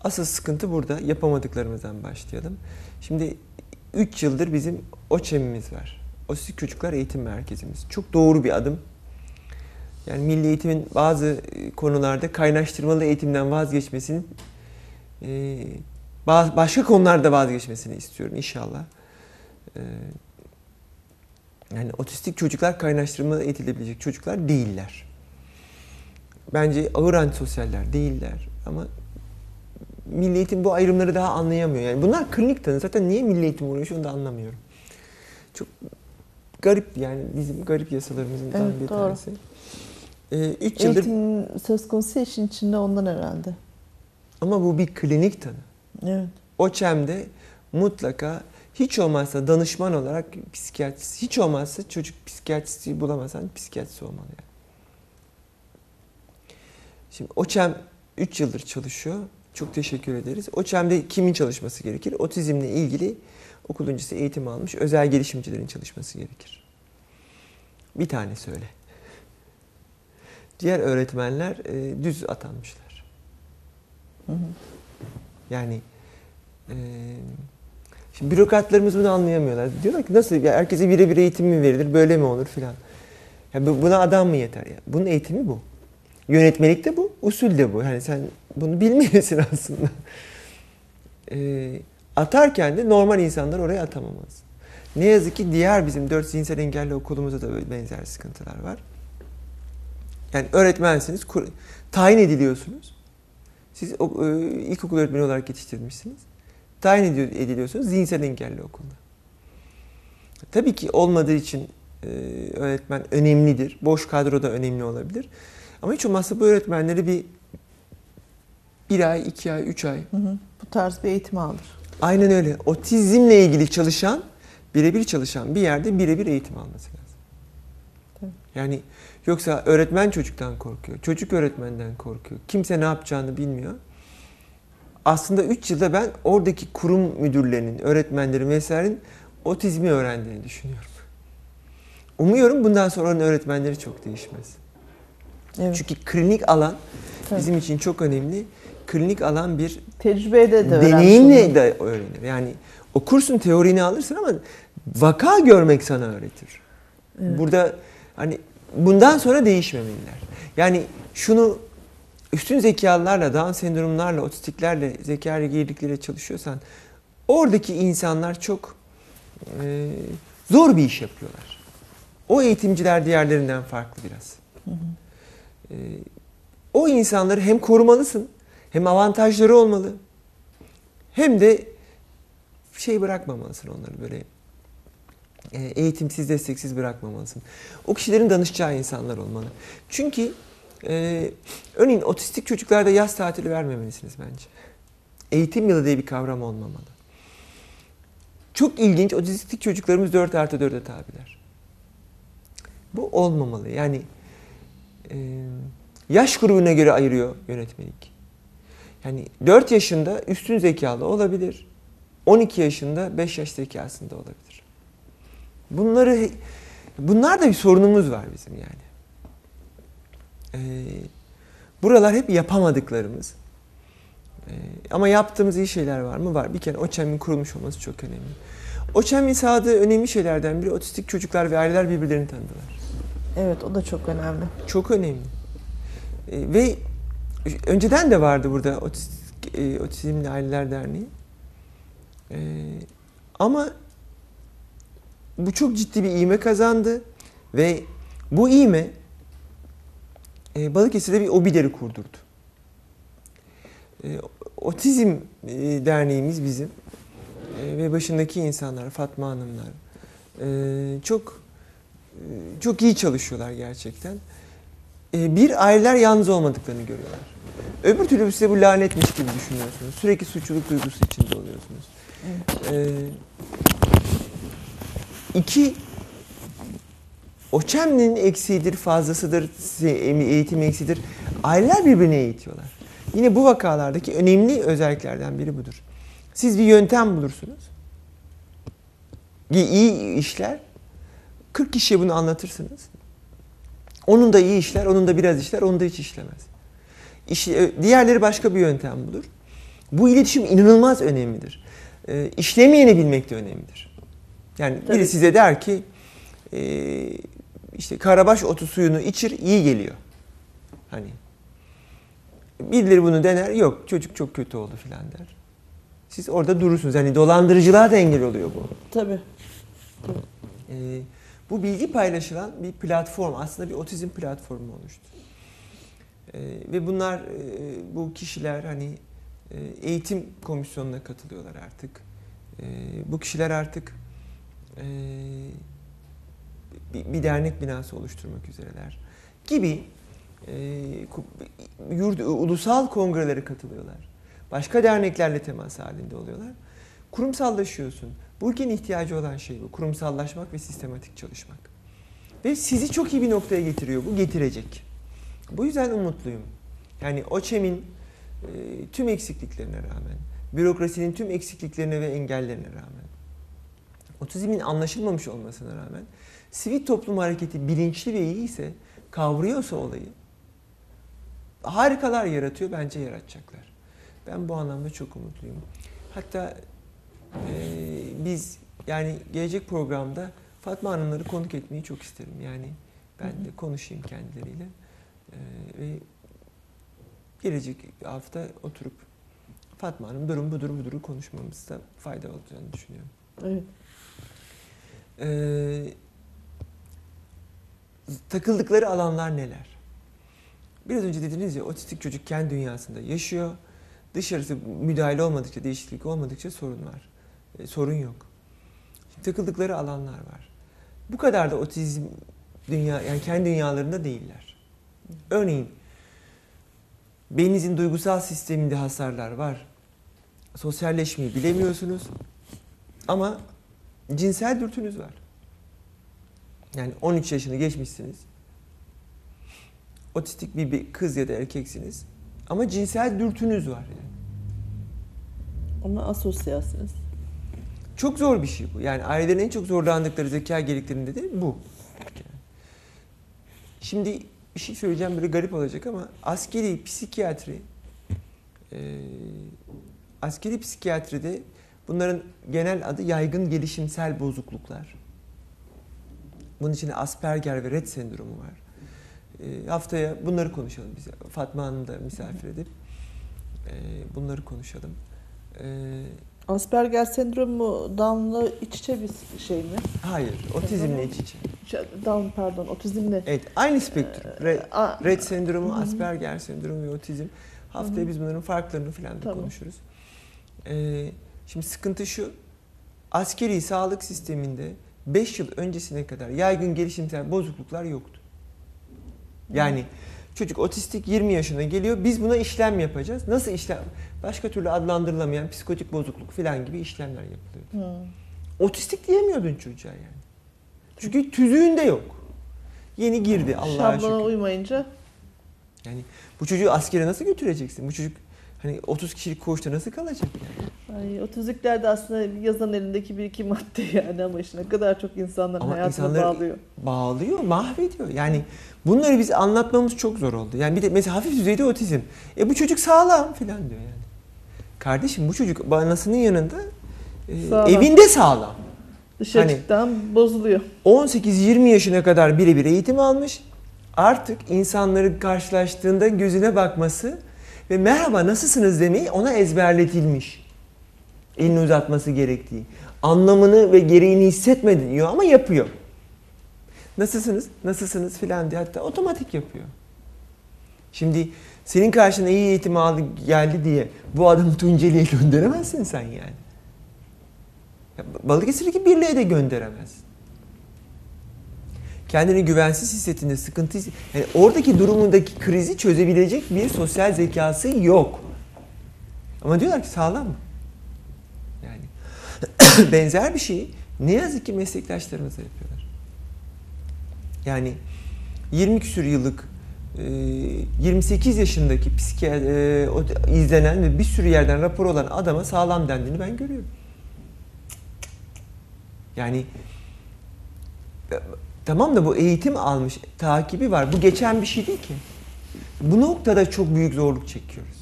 Asıl sıkıntı burada. Yapamadıklarımızdan başlayalım. Şimdi üç yıldır bizim O Ç E M'imiz var. Otistik Çocuklar Eğitim Merkezimiz. Çok doğru bir adım. Yani milli eğitimin bazı konularda kaynaştırmalı eğitimden vazgeçmesini, başka konularda vazgeçmesini istiyorum inşallah. Yani otistik çocuklar kaynaştırmalı eğitilebilecek çocuklar değiller. Bence ağır antisosyaller değiller ama milli eğitim bu ayrımları daha anlayamıyor. Yani bunlar klinik tanı. Zaten niye milli eğitim uğraşıyor onu da anlamıyorum. Çok garip, yani bizim garip yasalarımızın evet, bir doğru. tanesi. Ee, üç yıldır... Eğitim söz konusu işin içinde ondan herhalde. Ama bu bir klinik tanı. Evet. O Ç E M'de mutlaka hiç olmazsa danışman olarak psikiyatrist, hiç olmazsa çocuk psikiyatristi bulamazsan psikiyatrist olmalı yani. Şimdi O Ç E M üç yıldır çalışıyor. Çok teşekkür ederiz. O Ç E M'de kimin çalışması gerekir? Otizmle ilgili okul öncesi eğitim almış özel gelişimcilerin çalışması gerekir. Bir tane söyle. Diğer öğretmenler e, düz atanmışlar. Hı hı. Yani e, şimdi bürokratlarımız bunu anlayamıyorlar. Diyorlar ki nasıl ya, herkese birebir eğitim mi verilir? Böyle mi olur filan? Ya buna adam mı yeter ya? Bunun eğitimi bu. Yönetmelik de bu, usul de bu. Yani sen bunu bilmelisin aslında. E, atarken de normal insanlar oraya atamamaz. Ne yazık ki diğer bizim dört zihinsel engelli okulumuzda da böyle benzer sıkıntılar var. Yani öğretmensiniz, tayin ediliyorsunuz. Siz e, ilkokul öğretmeni olarak yetiştirilmişsiniz. Tayin ediliyorsunuz zihinsel engelli okulda. Tabii ki olmadığı için e, öğretmen önemlidir. Boş kadro da önemli olabilir. Ama hiç olmazsa bu öğretmenleri bir bir ay, iki ay, üç ay. Hı hı. Bu tarz bir eğitim alır. Aynen öyle. Otizmle ilgili çalışan, birebir çalışan bir yerde birebir eğitim alması lazım. Yani yoksa öğretmen çocuktan korkuyor. Çocuk öğretmenden korkuyor. Kimse ne yapacağını bilmiyor. Aslında üç yılda ben oradaki kurum müdürlerinin, öğretmenlerin vesairenin otizmi öğrendiğini düşünüyorum. Umuyorum bundan sonra öğretmenleri çok değişmez. Evet. Çünkü klinik alan tabii bizim için çok önemli. Klinik alan bir tecrübeyle de, deneyimle de öğrenir. Yani okursun, teorini alırsın ama vaka görmek sana öğretir. Evet. Burada hani bundan sonra değişmemeliler. Yani şunu, üstün zekalılarla, Down sendromlarla, otistiklerle, zekayla girdikleri çalışıyorsan oradaki insanlar çok e, zor bir iş yapıyorlar. O eğitimciler diğerlerinden farklı biraz. Hı hı. E, o insanları hem korumalısın, hem avantajları olmalı, hem de şey bırakmamalısın onları böyle. Eğitimsiz, desteksiz bırakmamalısın. O kişilerin danışacağı insanlar olmalı. Çünkü e, örneğin otistik çocuklarda yaz tatili vermemelisiniz bence. Eğitim yılı diye bir kavram olmamalı. Çok ilginç, otistik çocuklarımız dört artı dört'e tabiler. Bu olmamalı. Yani e, yaş grubuna göre ayırıyor yönetmelik. Yani dört yaşında üstün zekalı olabilir. on iki yaşında beş yaş zekasında olabilir. Bunları, bunlar da bir sorunumuz var bizim yani. Ee, buralar hep yapamadıklarımız. Ee, ama yaptığımız iyi şeyler var mı? Var. Bir kere OÇEM'in kurulmuş olması çok önemli. OÇEM'in sağladığı önemli şeylerden biri, otistik çocuklar ve aileler birbirlerini tanıdılar. Evet, o da çok önemli. Çok önemli. Ee, ve önceden de vardı burada Otistik, e, Otizmli Aileler Derneği. Ee, ama bu çok ciddi bir ivme kazandı ve bu ivme e, Balıkesir'de bir obileri kurdurdu. E, Otizm e, derneğimiz bizim e, ve başındaki insanlar, Fatma Hanımlar e, çok e, çok iyi çalışıyorlar gerçekten. E, bir, aileler yalnız olmadıklarını görüyorlar. Öbür türlü size bu lanetmiş gibi düşünüyorsunuz. Sürekli suçluluk duygusu içinde oluyorsunuz. E, İki, OÇEM'nin eksiğidir, fazlasıdır, eğitim eksiğidir. Aileler birbirini eğitiyorlar. Yine bu vakalardaki önemli özelliklerden biri budur. Siz bir yöntem bulursunuz. İyi işler. kırk kişiye bunu anlatırsınız. Onun da iyi işler, onun da biraz işler, onun da hiç işlemez. İş, diğerleri başka bir yöntem bulur. Bu iletişim inanılmaz önemlidir. E, işlemeyeni bilmek de önemlidir. Yani tabii biri size der ki e, işte karabaş otu suyunu içir, iyi geliyor. Hani birileri bunu dener, yok çocuk çok kötü oldu filan der. Siz orada durursunuz. Hani dolandırıcılığa da engel oluyor bu. Tabii. E, bu bilgi paylaşılan bir platform, aslında bir otizm platformu oluştu. E, ve bunlar e, bu kişiler hani e, eğitim komisyonuna katılıyorlar artık. E, bu kişiler artık Ee, bir dernek binası oluşturmak üzereler gibi e, yurt, ulusal kongrelere katılıyorlar. Başka derneklerle temas halinde oluyorlar. Kurumsallaşıyorsun. Bu ülkenin ihtiyacı olan şey bu. Kurumsallaşmak ve sistematik çalışmak. Ve sizi çok iyi bir noktaya getiriyor. Bu getirecek. Bu yüzden umutluyum. Yani OÇEM'in e, tüm eksikliklerine rağmen, bürokrasinin tüm eksikliklerine ve engellerine rağmen, otizmin anlaşılmamış olmasına rağmen sivil toplum hareketi bilinçli ve iyiyse, kavruyorsa olayı, harikalar yaratıyor, bence yaratacaklar. Ben bu anlamda çok umutluyum. Hatta e, biz yani gelecek programda Fatma Hanımları konuk etmeyi çok isterim. Yani ben de konuşayım kendileriyle e, ve gelecek hafta oturup Fatma Hanım durum budur budur konuşmamızda fayda olacağını düşünüyorum. Evet. Ee, takıldıkları alanlar neler? Biraz önce dediniz ya, otistik çocuk kendi dünyasında yaşıyor. Dışarısı müdahale olmadıkça, değişiklik olmadıkça sorun var. Ee, sorun yok. Şimdi, takıldıkları alanlar var. Bu kadar da otizm dünya, yani kendi dünyalarında değiller. Örneğin beyninizin duygusal sisteminde hasarlar var. Sosyalleşmeyi bilemiyorsunuz. Ama cinsel dürtünüz var. Yani on üç yaşını geçmişsiniz. Otistik bir, bir kız ya da erkeksiniz. Ama cinsel dürtünüz var yani. Ama asosyalsınız. Çok zor bir şey bu. Yani ailelerin en çok zorlandıkları zeka geliklerinde de bu. Şimdi bir şey söyleyeceğim, böyle garip olacak ama askeri psikiyatri e, askeri psikiyatride bunların genel adı yaygın gelişimsel bozukluklar. Bunun içinde Asperger ve Rett sendromu var. E, haftaya bunları konuşalım biz. Fatma Hanım da misafir edip e, bunları konuşalım. E, Asperger sendromu Down'la iç içe bir şey mi? Hayır, otizmle iç içe. Down pardon, otizmle. Evet, aynı spektrum. Rett, Rett sendromu, Asperger sendromu ve otizm. Haftaya biz bunların farklarını falan da tamam. konuşuruz. Ee, şimdi sıkıntı şu, askeri sağlık sisteminde beş yıl öncesine kadar yaygın gelişimsel bozukluklar yoktu. Yani Hı. çocuk otistik yirmi yaşına geliyor, biz buna işlem yapacağız. Nasıl işlem? Başka türlü adlandırılamayan psikotik bozukluk falan gibi işlemler yapılıyordu. Hı. Otistik diyemiyordun çocuğa yani. Çünkü tüzüğünde yok. Yeni girdi Allah'a şükür. Şablona uymayınca. Yani bu çocuğu askere nasıl götüreceksin? Bu çocuk hani otuz kişilik koğuşta nasıl kalacak yani? Ay, otuzluklar da aslında yazan elindeki bir iki madde yani ama işte ne kadar çok insanların ama hayatına insanları bağlıyor. Bağlıyor, mahvediyor. Yani bunları biz anlatmamız çok zor oldu. Yani bir de mesela hafif düzeyde otizm. E bu çocuk sağlam falan diyor yani. Kardeşim bu çocuk anasının yanında e, sağlam. Evinde sağlam. Dışarıdan hani, bozuluyor. on sekiz yirmi yaşına kadar birebir eğitim almış. Artık insanların karşılaştığında gözüne bakması ve merhaba nasılsınız demeyi ona ezberletilmiş. Elini uzatması gerektiği. Anlamını ve gereğini hissetmedi diyor ama yapıyor. Nasılsınız, nasılsınız filan diye hatta otomatik yapıyor. Şimdi senin karşına iyi eğitim aldı geldi diye bu adamı Tunceli'ye gönderemezsin sen yani. Balıkesir'deki birliğe de gönderemez. Kendini güvensiz hissettiğinde, sıkıntı hissettiğinde, yani oradaki durumundaki krizi çözebilecek bir sosyal zekası yok. Ama diyorlar ki sağlam mı? Yani benzer bir şeyi ne yazık ki meslektaşlarımıza yapıyorlar. Yani yirmi küsur yıllık, yirmi sekiz yaşındaki psikiyatri izlenen ve bir sürü yerden rapor olan adama sağlam dendiğini ben görüyorum. Yani tamam da bu eğitim almış, takibi var. Bu geçen bir şey değil ki. Bu noktada çok büyük zorluk çekiyoruz.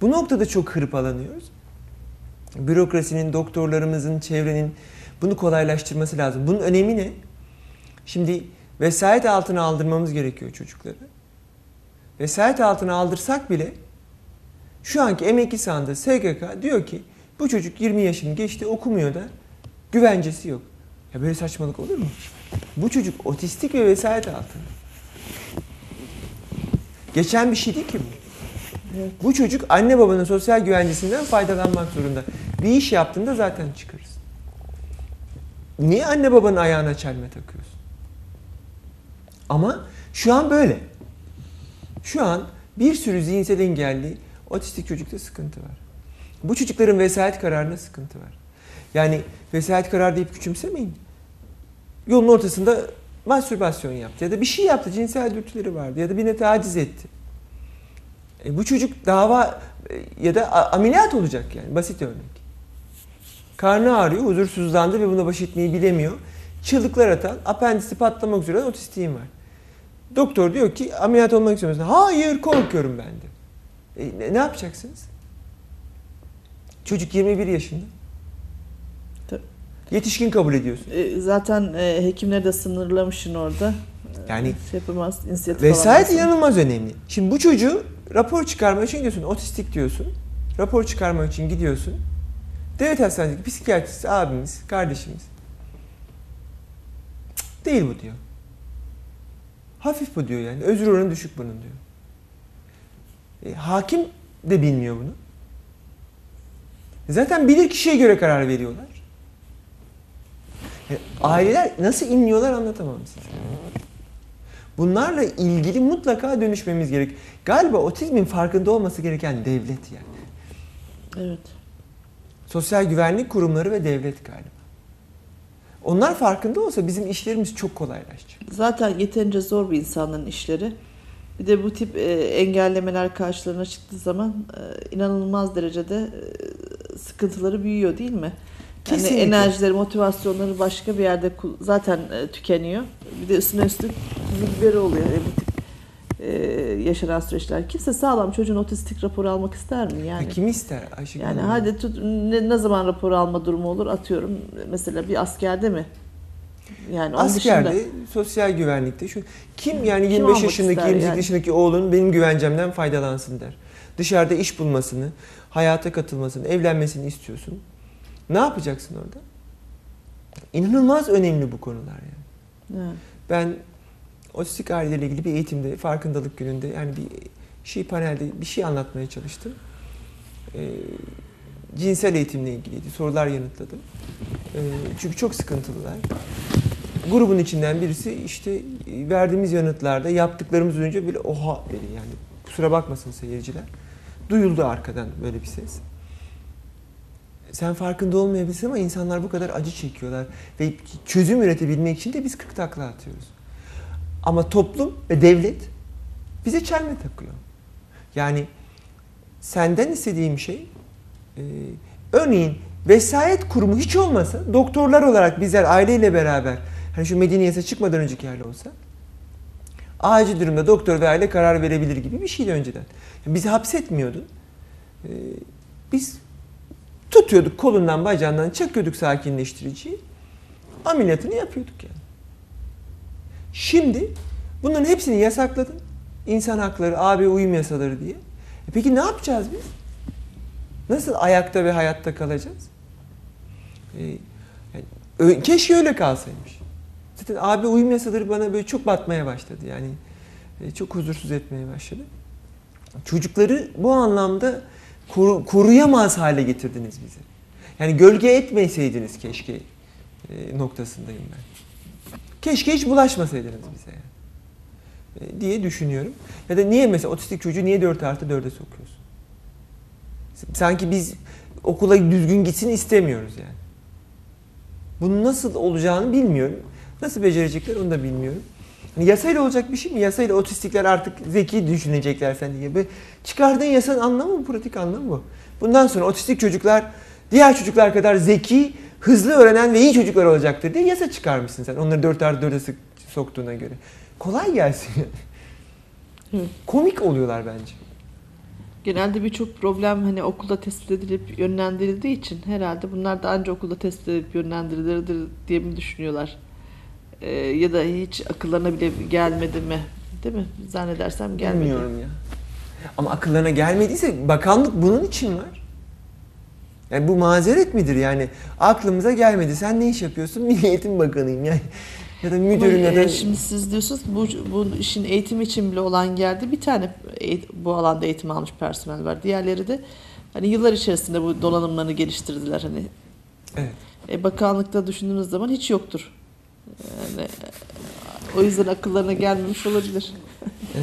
Bu noktada çok hırpalanıyoruz. Bürokrasinin, doktorlarımızın, çevrenin bunu kolaylaştırması lazım. Bunun önemi ne? Şimdi vesayet altına aldırmamız gerekiyor çocukları. Vesayet altına aldırsak bile şu anki emekli sandığı S G K diyor ki bu çocuk yirmi yaşını geçti okumuyor da güvencesi yok. Ya böyle saçmalık olur mu? Bu çocuk otistik ve vesayet altında. Geçen bir şey değil ki bu. Evet. Bu çocuk anne babanın sosyal güvencesinden faydalanmak zorunda. Bir iş yaptığında zaten çıkarız. Niye anne babanın ayağına çelme takıyorsun? Ama şu an böyle. Şu an bir sürü zihinsel engelli otistik çocukta sıkıntı var. Bu çocukların vesayet kararında sıkıntı var. Yani vesayet kararı deyip küçümsemeyin. Yolun ortasında mastürbasyon yaptı ya da bir şey yaptı, cinsel dürtüleri vardı ya da birine taciz etti. E bu çocuk dava e, ya da ameliyat olacak yani, basit örnek. Karnı ağrıyor, huzursuzlandı ve buna baş etmeyi bilemiyor. Çığlıklar atan, apendisi patlamak üzere otistiğim var. Doktor diyor ki ameliyat olmak istiyorsun. Hayır, korkuyorum ben de. E, ne yapacaksınız? Çocuk yirmi bir yaşında. Yetişkin kabul ediyorsun. Zaten hekimleri de sınırlamışsın orada. Yani şey yapamaz, inisiyatif vesayet inanılmaz önemli. Şimdi bu çocuğu rapor çıkarma için gidiyorsun, otistik diyorsun. Rapor çıkarma için gidiyorsun. Devlet hastanesindeki psikiyatrist abimiz, kardeşimiz. Cık, değil bu diyor. Hafif bu diyor yani. Özür oranı düşük bunun diyor. E, hakim de bilmiyor bunu. Zaten bilir kişiye göre karar veriyorlar. Aileler nasıl inliyorlar anlatamam size. Bunlarla ilgili mutlaka dönüşmemiz gerek. Galiba otizmin farkında olması gereken devlet yani. Evet. Sosyal güvenlik kurumları ve devlet galiba. Onlar farkında olsa bizim işlerimiz çok kolaylaşacak. Zaten yeterince zor bir insanların işleri. Bir de bu tip engellemeler karşılarına çıktığı zaman inanılmaz derecede sıkıntıları büyüyor, değil mi? Yani enerjileri, motivasyonları başka bir yerde zaten tükeniyor. Bir de üstüne üstlük bilgileri oluyor. Yani bu tip yaşanan süreçler. Kimse sağlam çocuğun otistik raporu almak ister mi? Yani, kim ister? Ayşegül yani hadi tut, ne, ne zaman rapor alma durumu olur? Atıyorum mesela bir askerde mi? Yani askerde, dışında, sosyal güvenlikte. Şu, kim yani kim yirmi beş yaşındaki, yirmi sekiz yani? yaşındaki oğlun benim güvencemden faydalansın der. Dışarıda iş bulmasını, hayata katılmasını, evlenmesini istiyorsun. Ne yapacaksın orada? İnanılmaz önemli bu konular yani. Evet. Ben otistik ailelerle ilgili bir eğitimde, farkındalık gününde yani bir şey panelde bir şey anlatmaya çalıştım. Ee, cinsel eğitimle ilgiliydi. Sorular yanıtladım. Ee, çünkü çok sıkıntılılar. Grubun içinden birisi işte verdiğimiz yanıtlarda yaptıklarımız önce böyle oha dedi yani. Kusura bakmasın seyirciler. Duyuldu arkadan böyle bir ses. Sen farkında olmayabilirsin ama insanlar bu kadar acı çekiyorlar. Ve çözüm üretebilmek için de biz kırk takla atıyoruz. Ama toplum ve devlet bize çelme takıyor. Yani senden istediğim şey, e, örneğin vesayet kurumu hiç olmasa, doktorlar olarak bizler aileyle beraber, hani şu medeniyete çıkmadan önceki hali olsa, acil durumda doktor ve aile karar verebilir gibi bir şeydi önceden. Yani bizi hapsetmiyordu. E, biz tutuyorduk kolundan, bacağından, çakıyorduk sakinleştiriciyi, ameliyatını yapıyorduk yani. Şimdi bunların hepsini yasakladın. İnsan hakları, A B uyum yasaları diye. E peki ne yapacağız biz? Nasıl ayakta ve hayatta kalacağız? E, yani, keşke öyle kalsaymış. Zaten A B uyum yasaları bana böyle çok batmaya başladı. Yani e, çok huzursuz etmeye başladı. Çocukları bu anlamda koru, koruyamaz hale getirdiniz bizi. Yani gölge etmeseydiniz keşke e, noktasındayım ben. Keşke hiç bulaşmasaydınız bize yani. e, diye düşünüyorum. Ya da niye mesela otistik çocuğu niye dört artı dörde sokuyorsun? Sanki biz okula düzgün gitsin istemiyoruz yani. Bunun nasıl olacağını bilmiyorum. Nasıl becerecekler onu da bilmiyorum. Hani yasayla olacak bir şey mi? Yasayla otistikler artık zeki düşünecekler sen diye. Çıkardığın yasanın anlamı bu, pratik anlamı bu. Bundan sonra otistik çocuklar diğer çocuklar kadar zeki, hızlı öğrenen ve iyi çocuklar olacaktır diye yasa çıkarmışsın sen. Onları dört artı dörde soktuğuna göre. Kolay gelsin. Komik oluyorlar bence. Genelde birçok problem hani okulda tespit edilip yönlendirildiği için herhalde bunlar da ancak okulda tespit edilip yönlendirilir diye mi düşünüyorlar? Ee, ya da hiç akıllarına bile gelmedi mi? Değil mi? Zannedersem gelmedi. Bilmiyorum ya. Ama akıllarına gelmediyse bakanlık bunun için var. Yani bu mazeret midir yani? Aklımıza gelmedi. Sen ne iş yapıyorsun? Milli Eğitim Bakanıyım yani. Ya da müdürüm ya da... Şimdi siz diyorsunuz bu, bu işin eğitim için bile olan geldi. Bir tane bu alanda eğitim almış personel var. Diğerleri de hani yıllar içerisinde bu donanımlarını geliştirdiler. Hani. Evet. E, bakanlıkta düşündüğünüz zaman hiç yoktur. Yani, o yüzden akıllarına gelmemiş olabilir. e,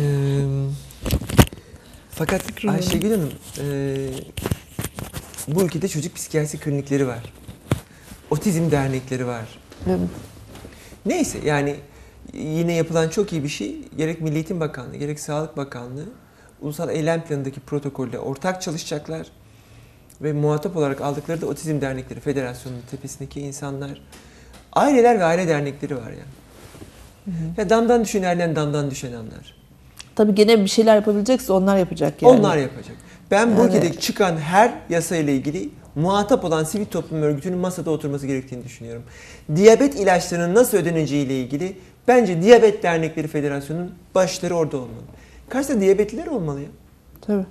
fakat Ayşegül Hanım... E, bu ülkede çocuk psikiyatrisi klinikleri var. Otizm dernekleri var. Evet. Neyse yani yine yapılan çok iyi bir şey. Gerek Milli Eğitim Bakanlığı, gerek Sağlık Bakanlığı ulusal eylem planındaki protokolle ortak çalışacaklar. Ve muhatap olarak aldıkları da Otizm Dernekleri Federasyonu'nun tepesindeki insanlar. Aileler ve aile dernekleri var yani. Hı hı. Ya damdan düşenlerden damdan düşenenler. Tabii gene bir şeyler yapabilecekse onlar yapacak yani. Onlar yapacak. Ben yani, bu ülkedeki çıkan her yasayla ilgili muhatap olan sivil toplum örgütünün masada oturması gerektiğini düşünüyorum. Diyabet ilaçlarının nasıl ödeneceğiyle ilgili bence Diyabet Dernekleri Federasyonu'nun başları orada olmalı. Karşıda diyabetliler olmalı ya. Tabii.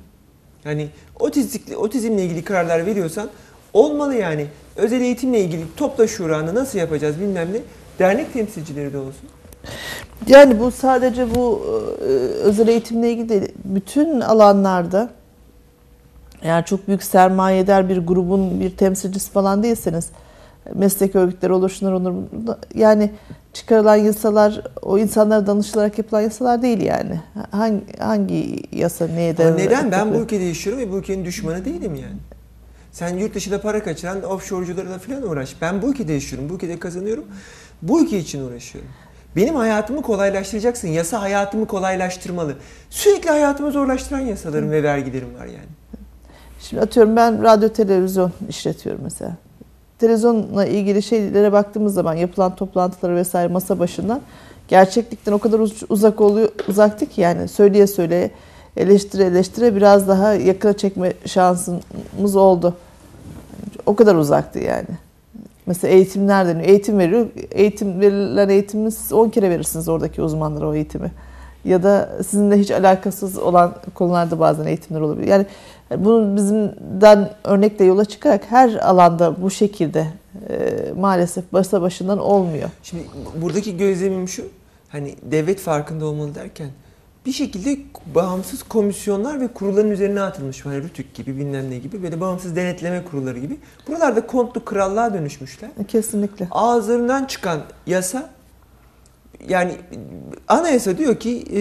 Yani otizmle, otizmle ilgili kararlar veriyorsan olmalı yani. Özel eğitimle ilgili topla şuranı nasıl yapacağız bilmem ne. Dernek temsilcileri de olsun. Yani bu sadece bu özel eğitimle ilgili değil. Bütün alanlarda eğer çok büyük sermayedar bir grubun bir temsilcisi falan değilseniz, meslek örgütleri olur, şunlar olur. Yani çıkarılan yasalar, o insanlara danışılarak yapılan yasalar değil yani. Hangi, hangi yasa neye dayanır? Neden? Ben bu ülkede yaşıyorum ve bu ülkenin düşmanı değilim yani. Sen yurt dışında para kaçıran offshore'cularla falan uğraş. Ben bu ülkede yaşıyorum, bu ülkede kazanıyorum. Bu ülke için uğraşıyorum. Benim hayatımı kolaylaştıracaksın. Yasa hayatımı kolaylaştırmalı. Sürekli hayatımı zorlaştıran yasalarım ve vergilerim var yani. Şimdi atıyorum ben radyo televizyon işletiyorum mesela. Televizyonla ilgili şeylere baktığımız zaman yapılan toplantıları vesaire masa başından gerçeklikten o kadar uzak oluyor, uzaktı ki yani söyleye söyleye eleştire eleştire biraz daha yakına çekme şansımız oldu. O kadar uzaktı yani. Mesela eğitimler deniyor. Eğitim veriyor. Eğitim verilen eğitimi siz on kere verirsiniz oradaki uzmanlara o eğitimi. Ya da sizinle hiç alakasız olan konularda bazen eğitimler olabilir. Yani bunu bizimden örnekle yola çıkarak her alanda bu şekilde e, maalesef başta başından olmuyor. Şimdi buradaki gözlemim şu, hani devlet farkında olmalı derken bir şekilde bağımsız komisyonlar ve kurulların üzerine atılmış. Hani Rütük gibi, bilmem ne gibi, böyle bağımsız denetleme kurulları gibi. Buralarda kontlu krallığa dönüşmüşler. Kesinlikle. Ağızlarından çıkan yasa, yani anayasa diyor ki, e,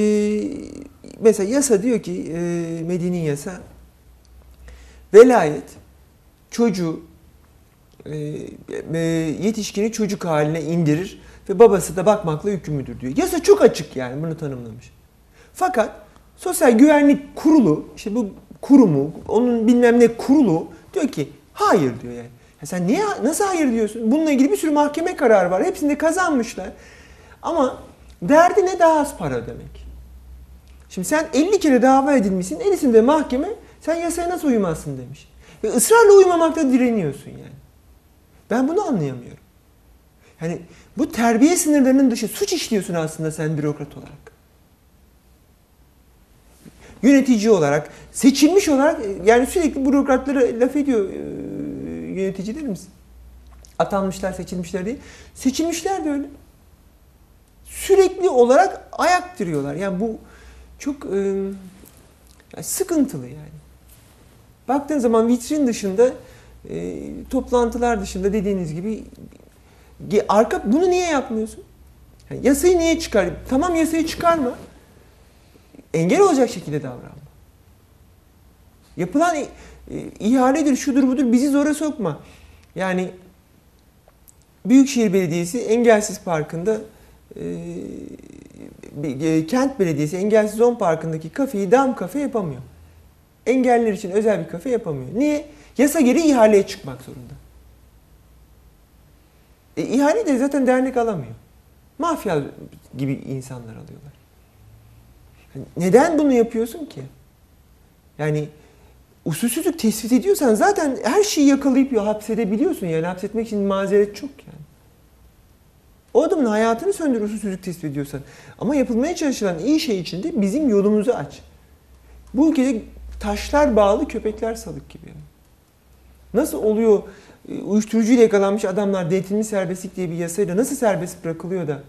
mesela yasa diyor ki, e, medeni yasa, velayet çocuğu, e, e, yetişkini çocuk haline indirir ve babası da bakmakla yükümlüdür diyor. Yasa çok açık yani bunu tanımlamış. Fakat Sosyal Güvenlik Kurulu, işte bu kurumu, onun bilmem ne kurulu diyor ki hayır diyor yani. Ya sen niye, nasıl hayır diyorsun? Bununla ilgili bir sürü mahkeme kararı var. Hepsinde kazanmışlar. Ama derdi ne? Daha az para ödemek. Şimdi sen elli kere dava edilmişsin, ellisinde mahkeme sen yasaya nasıl uymazsın demiş. Ve ısrarla uymamakta direniyorsun yani. Ben bunu anlayamıyorum. Yani bu terbiye sınırlarının dışı suç işliyorsun aslında sen bürokrat olarak. Yönetici olarak, seçilmiş olarak, yani sürekli bürokratlara laf ediyor yöneticilerimiz. Atanmışlar, seçilmişler değil. Seçilmişler de öyle. Sürekli olarak ayak duruyorlar. Yani bu çok e, yani sıkıntılı yani. Baktığın zaman vitrin dışında, e, toplantılar dışında dediğiniz gibi arka, bunu niye yapmıyorsun? Yani yasayı niye çıkar? Tamam yasayı çıkarma. Engel olacak şekilde davranma. Yapılan e, ihaledir, şudur budur, bizi zora sokma. Yani Büyükşehir Belediyesi Engelsiz Parkı'nda, e, Kent Belediyesi Engelsiz on Parkı'ndaki kafeyi dam kafe yapamıyor. Engelliler için özel bir kafe yapamıyor. Niye? Yasa gereği ihaleye çıkmak zorunda. E, ihale de zaten dernek alamıyor. Mafya gibi insanlar alıyorlar. Neden bunu yapıyorsun ki? Yani usulsüzlük tespit ediyorsan zaten her şeyi yakalayıp hapsedebiliyorsun. Yani hapsetmek için mazeret çok yani. O adamın hayatını söndür usulsüzlük tespit ediyorsan. Ama yapılmaya çalışılan iyi şey için de bizim yolumuzu aç. Bu ülkede taşlar bağlı, köpekler salık gibi. Nasıl oluyor uyuşturucuyla yakalanmış adamlar denetimli serbestlik diye bir yasayla nasıl serbest bırakılıyor da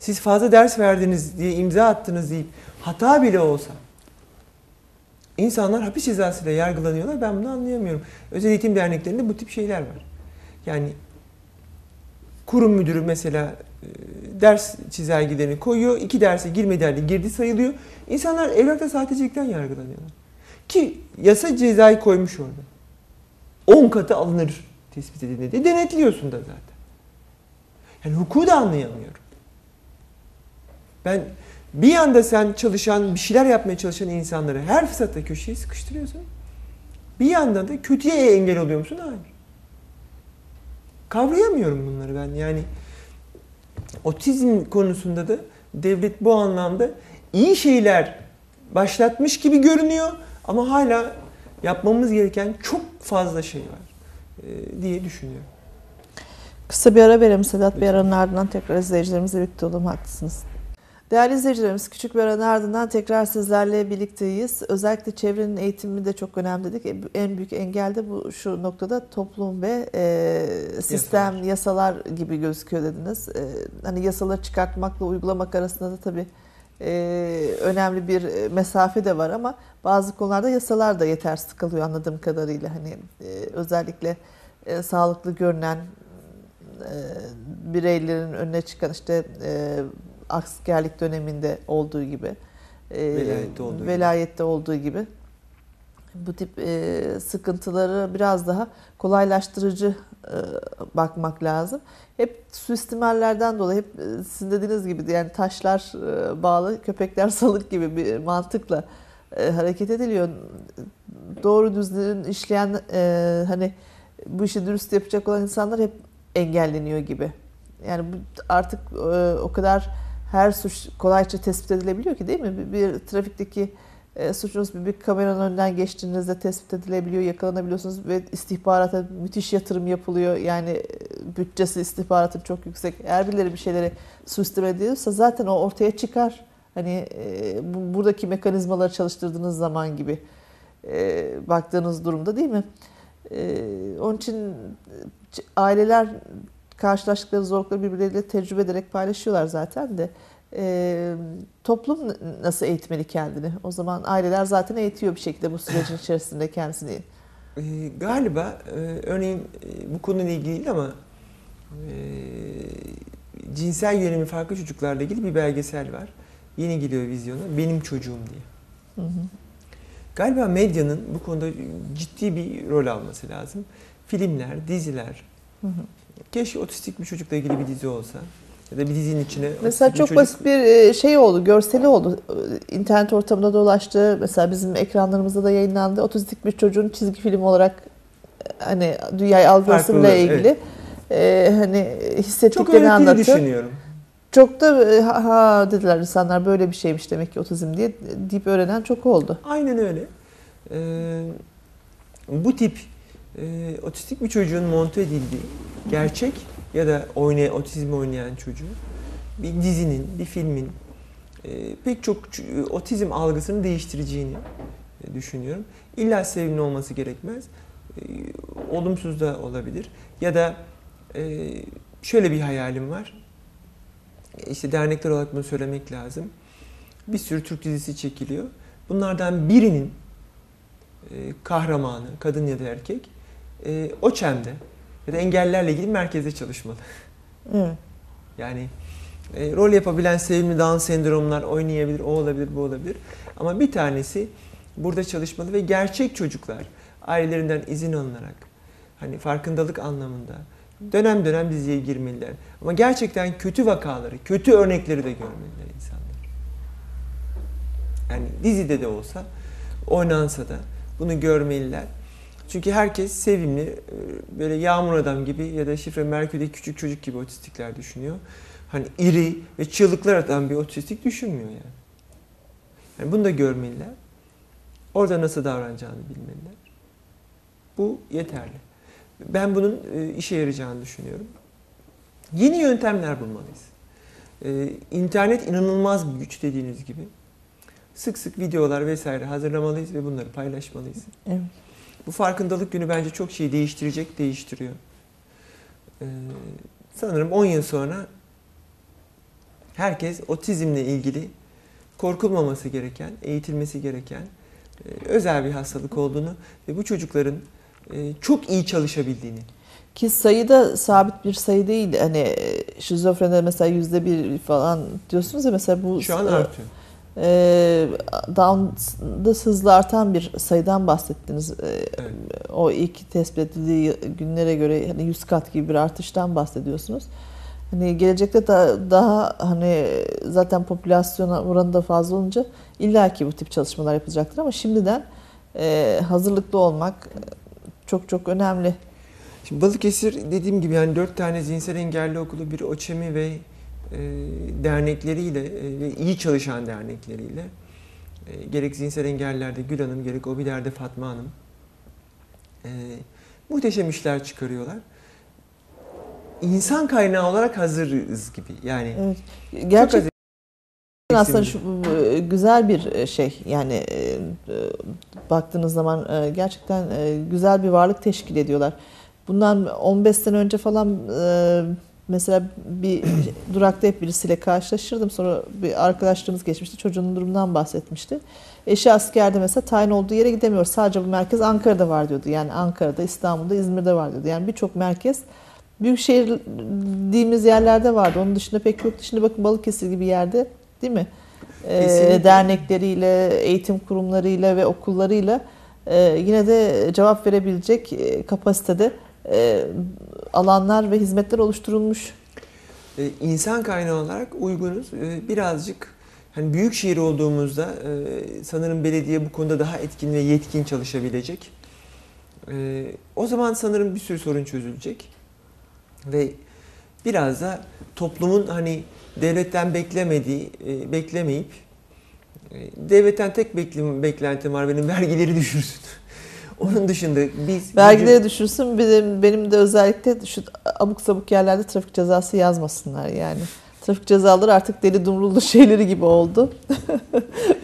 siz fazla ders verdiniz diye imza attınız deyip hata bile olsa insanlar hapis cezasıyla yargılanıyorlar. Ben bunu anlayamıyorum. Özel eğitim derneklerinde bu tip şeyler var. Yani kurum müdürü mesela ders çizelgelerini koyuyor. İki derse girmedi halde girdi sayılıyor. İnsanlar evrakta sahtecilikten yargılanıyorlar. Ki yasa cezayı koymuş orada. on katı alınır tespit edildi diye denetliyorsun da zaten. Yani hukuku da anlayamıyorum. Ben bir yanda sen çalışan, bir şeyler yapmaya çalışan insanları her fırsatta köşeye sıkıştırıyorsun. Bir yandan da kötüye engel oluyor musun? Hayır. Kavrayamıyorum bunları ben. Yani otizm konusunda da devlet bu anlamda iyi şeyler başlatmış gibi görünüyor ama hala yapmamız gereken çok fazla şey var e, diye düşünüyorum. Kısa bir ara verelim Sedat Bey, aranın ardından tekrar izleyicilerimizle birlikte olalım. Haklısınız. Değerli izleyicilerimiz, küçük bir aranın ardından tekrar sizlerle birlikteyiz. Özellikle çevrenin eğitimi de çok önemli dedik. En büyük engel de bu, şu noktada toplum ve e, sistem, yasalar. yasalar gibi gözüküyor dediniz. E, hani yasaları çıkartmakla uygulamak arasında da tabii e, önemli bir mesafe de var ama bazı konularda yasalar da yetersiz kalıyor anladığım kadarıyla. Hani e, özellikle e, sağlıklı görünen e, bireylerin önüne çıkan işte e, askerlik döneminde olduğu gibi, velayette olduğu, velayette gibi. olduğu gibi bu tip e, sıkıntıları biraz daha kolaylaştırıcı e, bakmak lazım. Hep suistimallerden dolayı, hep sizin dediğiniz gibi, yani taşlar e, bağlı, köpekler salık gibi bir mantıkla e, hareket ediliyor. Doğru düzgün işleyen, e, hani bu işi dürüst yapacak olan insanlar hep engelleniyor gibi. Yani artık e, o kadar her suç kolayca tespit edilebiliyor ki, değil mi? Bir, bir trafikteki e, suçunuz bir, bir kameranın önünden geçtiğinizde tespit edilebiliyor, yakalanabiliyorsunuz ve istihbarata müthiş yatırım yapılıyor. Yani bütçesi istihbaratın çok yüksek. Eğer birileri bir şeyleri suistimal ediyorsa zaten o ortaya çıkar. Hani e, bu, buradaki mekanizmaları çalıştırdığınız zaman gibi e, baktığınız durumda, değil mi? E, onun için aileler karşılaştıkları zorlukları birbirleriyle tecrübe ederek paylaşıyorlar zaten de. E, toplum nasıl eğitmeli kendini? O zaman aileler zaten eğitiyor bir şekilde bu sürecin içerisinde kendisini. E, galiba e, örneğin e, bu konuyla ilgili değil ama e, cinsel yönelimi farklı çocuklarla ilgili bir belgesel var. Yeni geliyor vizyona, Benim Çocuğum diye. Hı hı. Galiba medyanın bu konuda ciddi bir rol alması lazım. Filmler, diziler. Hı hı. Keşke otistik bir çocukla ilgili bir dizi olsa ya da bir dizinin içine. Mesela çok bir çocuk... basit bir şey oldu, görseli oldu. İnternet ortamında dolaştı. Mesela bizim ekranlarımızda da yayınlandı. Otistik bir çocuğun çizgi film olarak, hani dünyayı algılasıyla ilgili, evet, e, hani hissettiklerini anlatıyor. Çok öğretili düşünüyorum. Çok da ha dediler insanlar, böyle bir şeymiş demek ki otizm diye deyip öğrenen çok oldu. Aynen öyle. Ee, bu tip e, otistik bir çocuğun monte edildiği gerçek ya da oynayan, otizmi oynayan çocuğu bir dizinin, bir filmin e, pek çok otizm algısını değiştireceğini düşünüyorum. İlla sevimli olması gerekmez. E, olumsuz da olabilir. Ya da e, şöyle bir hayalim var. İşte dernekler olarak bunu söylemek lazım. Bir sürü Türk dizisi çekiliyor. Bunlardan birinin e, kahramanı, kadın ya da erkek, e, OÇEM'de ya da engellerle ilgili merkezde çalışmalı. Evet. Yani e, rol yapabilen sevimli Down sendromlar oynayabilir, o olabilir, bu olabilir. Ama bir tanesi burada çalışmalı ve gerçek çocuklar ailelerinden izin alınarak, hani farkındalık anlamında dönem dönem diziye girmeliler. Ama gerçekten kötü vakaları, kötü örnekleri de görmeliler insanlar. Yani dizide de olsa, oynansa da bunu görmeliler. Çünkü herkes sevimli, böyle Yağmur Adam gibi ya da Şifre Merkür'deki küçük çocuk gibi otistikler düşünüyor. Hani iri ve çığlıklar atan bir otistik düşünmüyor yani. Yani bunu da görmeliler. Orada nasıl davranacağını bilmeliler. Bu yeterli. Ben bunun işe yarayacağını düşünüyorum. Yeni yöntemler bulmalıyız. Ee, internet inanılmaz bir güç, dediğiniz gibi. Sık sık videolar vesaire hazırlamalıyız ve bunları paylaşmalıyız. Evet. Bu farkındalık günü bence çok şeyi değiştirecek, değiştiriyor. Ee, sanırım on yıl sonra herkes otizmle ilgili korkulmaması gereken, eğitilmesi gereken e, özel bir hastalık olduğunu ve bu çocukların çok iyi çalışabildiğini. Ki sayı da sabit bir sayı değil. Hani şizofrende mesela yüzde bir falan diyorsunuz ya, mesela bu şu an artıyor. E, Down'da hızlı artan bir sayıdan bahsettiniz. E, evet. O ilk tespit edildiği günlere göre hani yüz kat gibi bir artıştan bahsediyorsunuz. Hani gelecekte da, daha hani zaten popülasyona oranı da fazla olunca illaki bu tip çalışmalar yapılacaktır ama şimdiden e, hazırlıklı olmak çok çok önemli. Şimdi Balıkesir, dediğim gibi, yani dört tane zihinsel engelli okulu, bir OÇEM'i ve e, dernekleriyle e, ve iyi çalışan dernekleriyle e, gerek zihinsel engellilerde Gül Hanım, gerek OBİ'lerde Fatma Hanım e, muhteşem işler çıkarıyorlar. İnsan kaynağı olarak hazırız gibi. Yani evet. Gerçekten aslında şu, güzel bir şey yani e, baktığınız zaman e, gerçekten e, güzel bir varlık teşkil ediyorlar. Bundan on beş sene önce falan e, mesela bir durakta hep birisiyle karşılaşırdım. Sonra bir arkadaşlığımız geçmişti. Çocuğunun durumundan bahsetmişti. Eşi askerde mesela, tayin olduğu yere gidemiyor. Sadece bu merkez Ankara'da var diyordu. Yani Ankara'da, İstanbul'da, İzmir'de var diyordu. Yani birçok merkez büyük şehir dediğimiz yerlerde vardı. Onun dışında pek yoktu. Şimdi bakın Balıkesir gibi yerde, değil mi? Kesinlikle. Dernekleriyle, eğitim kurumlarıyla ve okullarıyla yine de cevap verebilecek kapasitede alanlar ve hizmetler oluşturulmuş. İnsan kaynağı olarak uygunuz. Birazcık hani büyük şehir olduğumuzda sanırım belediye bu konuda daha etkin ve yetkin çalışabilecek. O zaman sanırım bir sürü sorun çözülecek. Ve biraz da toplumun hani devletten beklemediği, beklemeyip devletten tek beklentim var benim, vergileri düşürsün. Onun dışında biz... Vergileri gücü... düşürsün. Benim, benim de özellikle şu abuk sabuk yerlerde trafik cezası yazmasınlar yani. Trafik cezaları artık deli dumrullu şeyleri gibi oldu.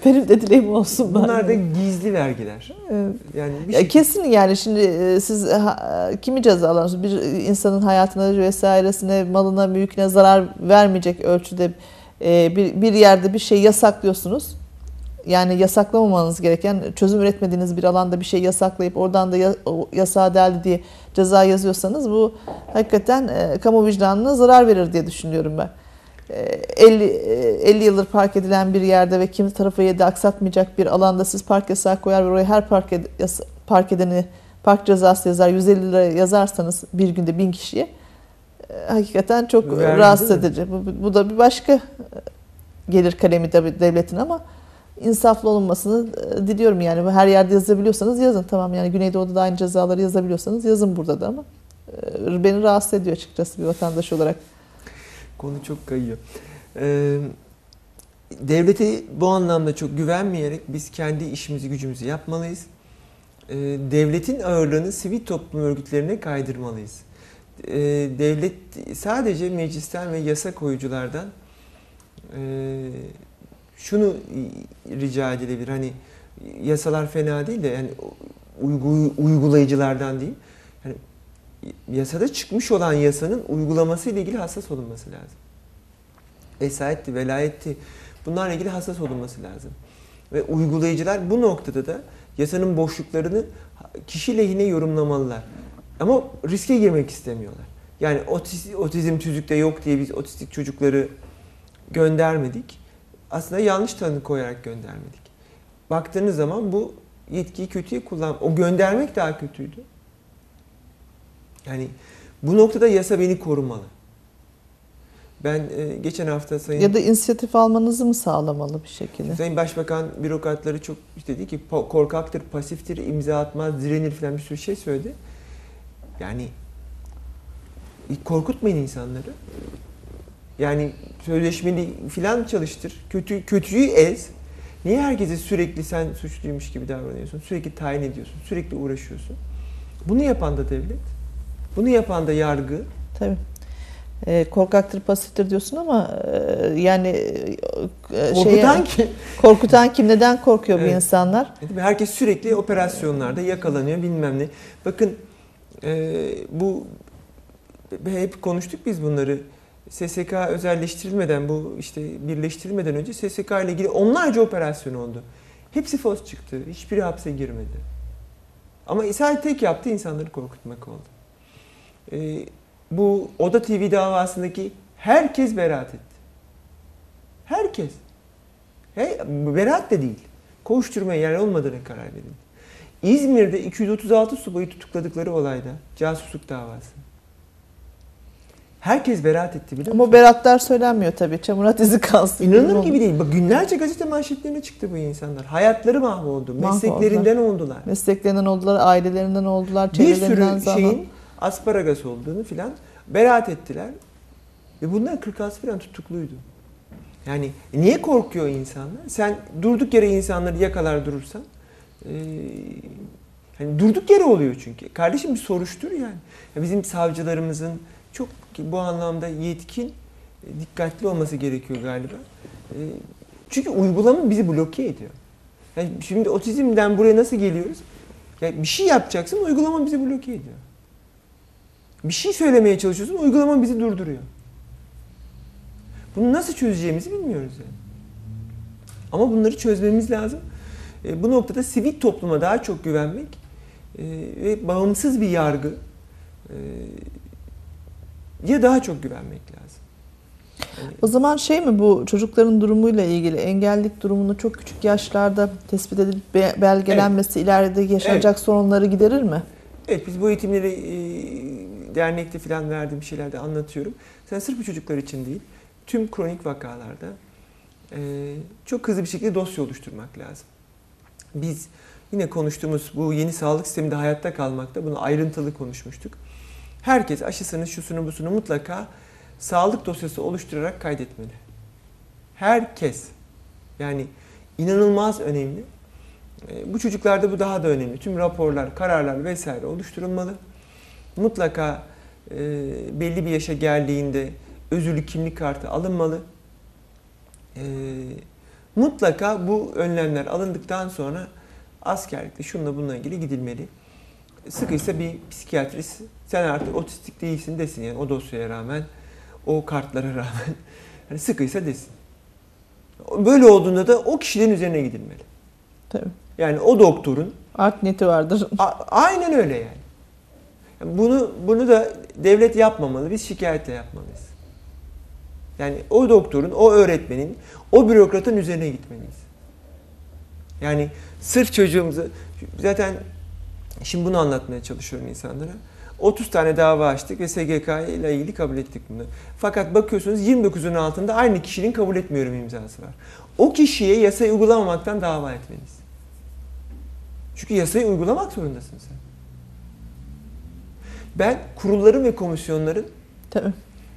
Benim de dileğim olsun. Bunlar da gizli vergiler. Evet. Yani bir şey... Kesin yani şimdi siz ha, kimi cezalarınız? Bir insanın hayatına vesairesine, malına, mülküne zarar vermeyecek ölçüde e, bir, bir yerde bir şey yasaklıyorsunuz. Yani yasaklamamanız gereken, çözüm üretmediğiniz bir alanda bir şey yasaklayıp oradan da ya, yasağa deldi diye ceza yazıyorsanız bu hakikaten e, kamu vicdanına zarar verir diye düşünüyorum ben. elli, elli yıldır park edilen bir yerde ve kim tarafı yedi aksatmayacak bir alanda siz park yasağı koyar ve oraya her park, ed park edeni park cezası yazar, yüz elli lira yazarsanız bir günde bin kişiye hakikaten çok verdi rahatsız edici. Bu, bu da bir başka gelir kalemi de devletin, ama insaflı olunmasını diliyorum yani. Her yerde yazabiliyorsanız yazın, tamam yani Güneydoğu'da da aynı cezaları yazabiliyorsanız yazın burada da, ama beni rahatsız ediyor açıkçası bir vatandaş olarak. Konu çok kayıyor. Ee, devlete bu anlamda çok güvenmeyerek biz kendi işimizi gücümüzü yapmalıyız. Ee, devletin ağırlığını sivil toplum örgütlerine kaydırmalıyız. Ee, devlet sadece meclisten ve yasa koyuculardan e, şunu rica edilebilir. Hani yasalar fena değil de yani uygu, uygulayıcılardan diyeyim. Yani, yasada çıkmış olan yasanın uygulaması ile ilgili hassas olunması lazım. Vesayetti, velayetti, bunlarla ilgili hassas olunması lazım. Ve uygulayıcılar bu noktada da yasanın boşluklarını kişi lehine yorumlamalılar. Ama riske girmek istemiyorlar. Yani otiz, otizm tüzükte yok diye biz otistik çocukları göndermedik. Aslında yanlış tanı koyarak göndermedik. Baktığınız zaman bu yetkiyi kötüye kullan. O göndermek daha kötüydü. Yani bu noktada yasa beni korumalı. Ben e, geçen hafta sayın... Ya da inisiyatif almanızı mı sağlamalı bir şekilde? Sayın Başbakan bürokratları çok işte dedi ki korkaktır, pasiftir, imza atmaz, direnir falan bir sürü şey söyledi. Yani korkutmayın insanları. Yani sözleşmeli falan çalıştır. Kötü, kötüyü ez. Niye herkese sürekli sen suçluymuş gibi davranıyorsun? Sürekli tayin ediyorsun, sürekli uğraşıyorsun. Bunu yapan da devlet. Bunu yapan da yargı. Tabii. E, korkaktır, pasiftir diyorsun ama e, yani e, korkutan şeye, kim? Korkutan kim? Neden korkuyor evet. bu insanlar? Herkes sürekli operasyonlarda yakalanıyor bilmem ne. Bakın e, bu hep konuştuk biz bunları. S S K özelleştirilmeden, bu işte birleştirilmeden önce S S K ile ilgili onlarca operasyon oldu. Hepsi fos çıktı. Hiçbiri hapse girmedi. Ama sadece tek yaptığı insanları korkutmak oldu. Ee, bu Oda T V davasındaki herkes beraat etti. Herkes. He, beraat de değil. Kovuşturmaya yer olmadığına karar verildi. İzmir'de iki yüz otuz altı subayı tutukladıkları olayda casusluk davası. Herkes beraat etti biliyor musun? Ama beraatlar söylenmiyor tabii. Çamurat izi kalsın. İnanılır gibi değil. Bak günlerce gazete manşetlerine çıktı bu insanlar. Hayatları mahvoldu. Mesleklerinden mahvoldu. oldular. Mesleklerinden oldular, ailelerinden oldular, çevrelerinden. Bir sürü şeyin zaman... asparagas olduğunu filan beraat ettiler. Ve bunlar kırk altı filan tutukluydu. Yani niye korkuyor insanlar? Sen durduk yere insanları yakalar durursan ee, hani durduk yere oluyor çünkü. Kardeşim bir soruştur yani. Ya bizim savcılarımızın çok bu anlamda yetkin, dikkatli olması gerekiyor galiba. E, çünkü uygulama bizi bloke ediyor. Yani şimdi otizmden buraya nasıl geliyoruz? Yani bir şey yapacaksın, uygulama bizi bloke ediyor. Bir şey söylemeye çalışıyorsun, uygulama bizi durduruyor. Bunu nasıl çözeceğimizi bilmiyoruz yani. Ama bunları çözmemiz lazım. E, bu noktada sivil topluma daha çok güvenmek e, ve bağımsız bir yargı e, ya daha çok güvenmek lazım. O zaman şey mi, bu çocukların durumuyla ilgili engellilik durumunu çok küçük yaşlarda tespit edilip belgelenmesi, evet, ileride yaşanacak, evet, sorunları giderir mi? Evet, biz bu eğitimleri e, dernekte falan verdiğim şeylerde anlatıyorum. Sen sırf bu çocuklar için değil, tüm kronik vakalarda e, çok hızlı bir şekilde dosya oluşturmak lazım. Biz yine konuştuğumuz bu yeni sağlık sisteminde hayatta kalmakta bunu ayrıntılı konuşmuştuk. Herkes aşısını, şusunu, busunu mutlaka sağlık dosyası oluşturarak kaydetmeli. Herkes. Yani inanılmaz önemli. Bu çocuklarda bu daha da önemli. Tüm raporlar, kararlar vesaire oluşturulmalı. Mutlaka e, belli bir yaşa geldiğinde özürlü kimlik kartı alınmalı. E, mutlaka bu önlemler alındıktan sonra askerlikte şununla bununla ilgili gidilmeli. Sıkıysa bir psikiyatrist sen artık otistik değilsin desin, yani o dosyaya rağmen, o kartlara rağmen yani sıkıysa desin. Böyle olduğunda da o kişilerin üzerine gidilmeli. Tabii. Yani o doktorun art niyeti vardır. A, aynen öyle yani. yani. Bunu bunu da devlet yapmamalı, biz şikayetle yapmalıyız. Yani o doktorun, o öğretmenin, o bürokratın üzerine gitmeliyiz. Yani sırf çocuğumuza, zaten şimdi bunu anlatmaya çalışıyorum insanlara. otuz tane dava açtık ve S G K ile ilgili kabul ettik bunu. Fakat bakıyorsunuz yirmi dokuzun altında aynı kişinin kabul etmiyorum imzası var. O kişiye yasayı uygulamamaktan dava etmeniz. Çünkü yasayı uygulamak zorundasın sen. Ben kurulların ve komisyonların tabii,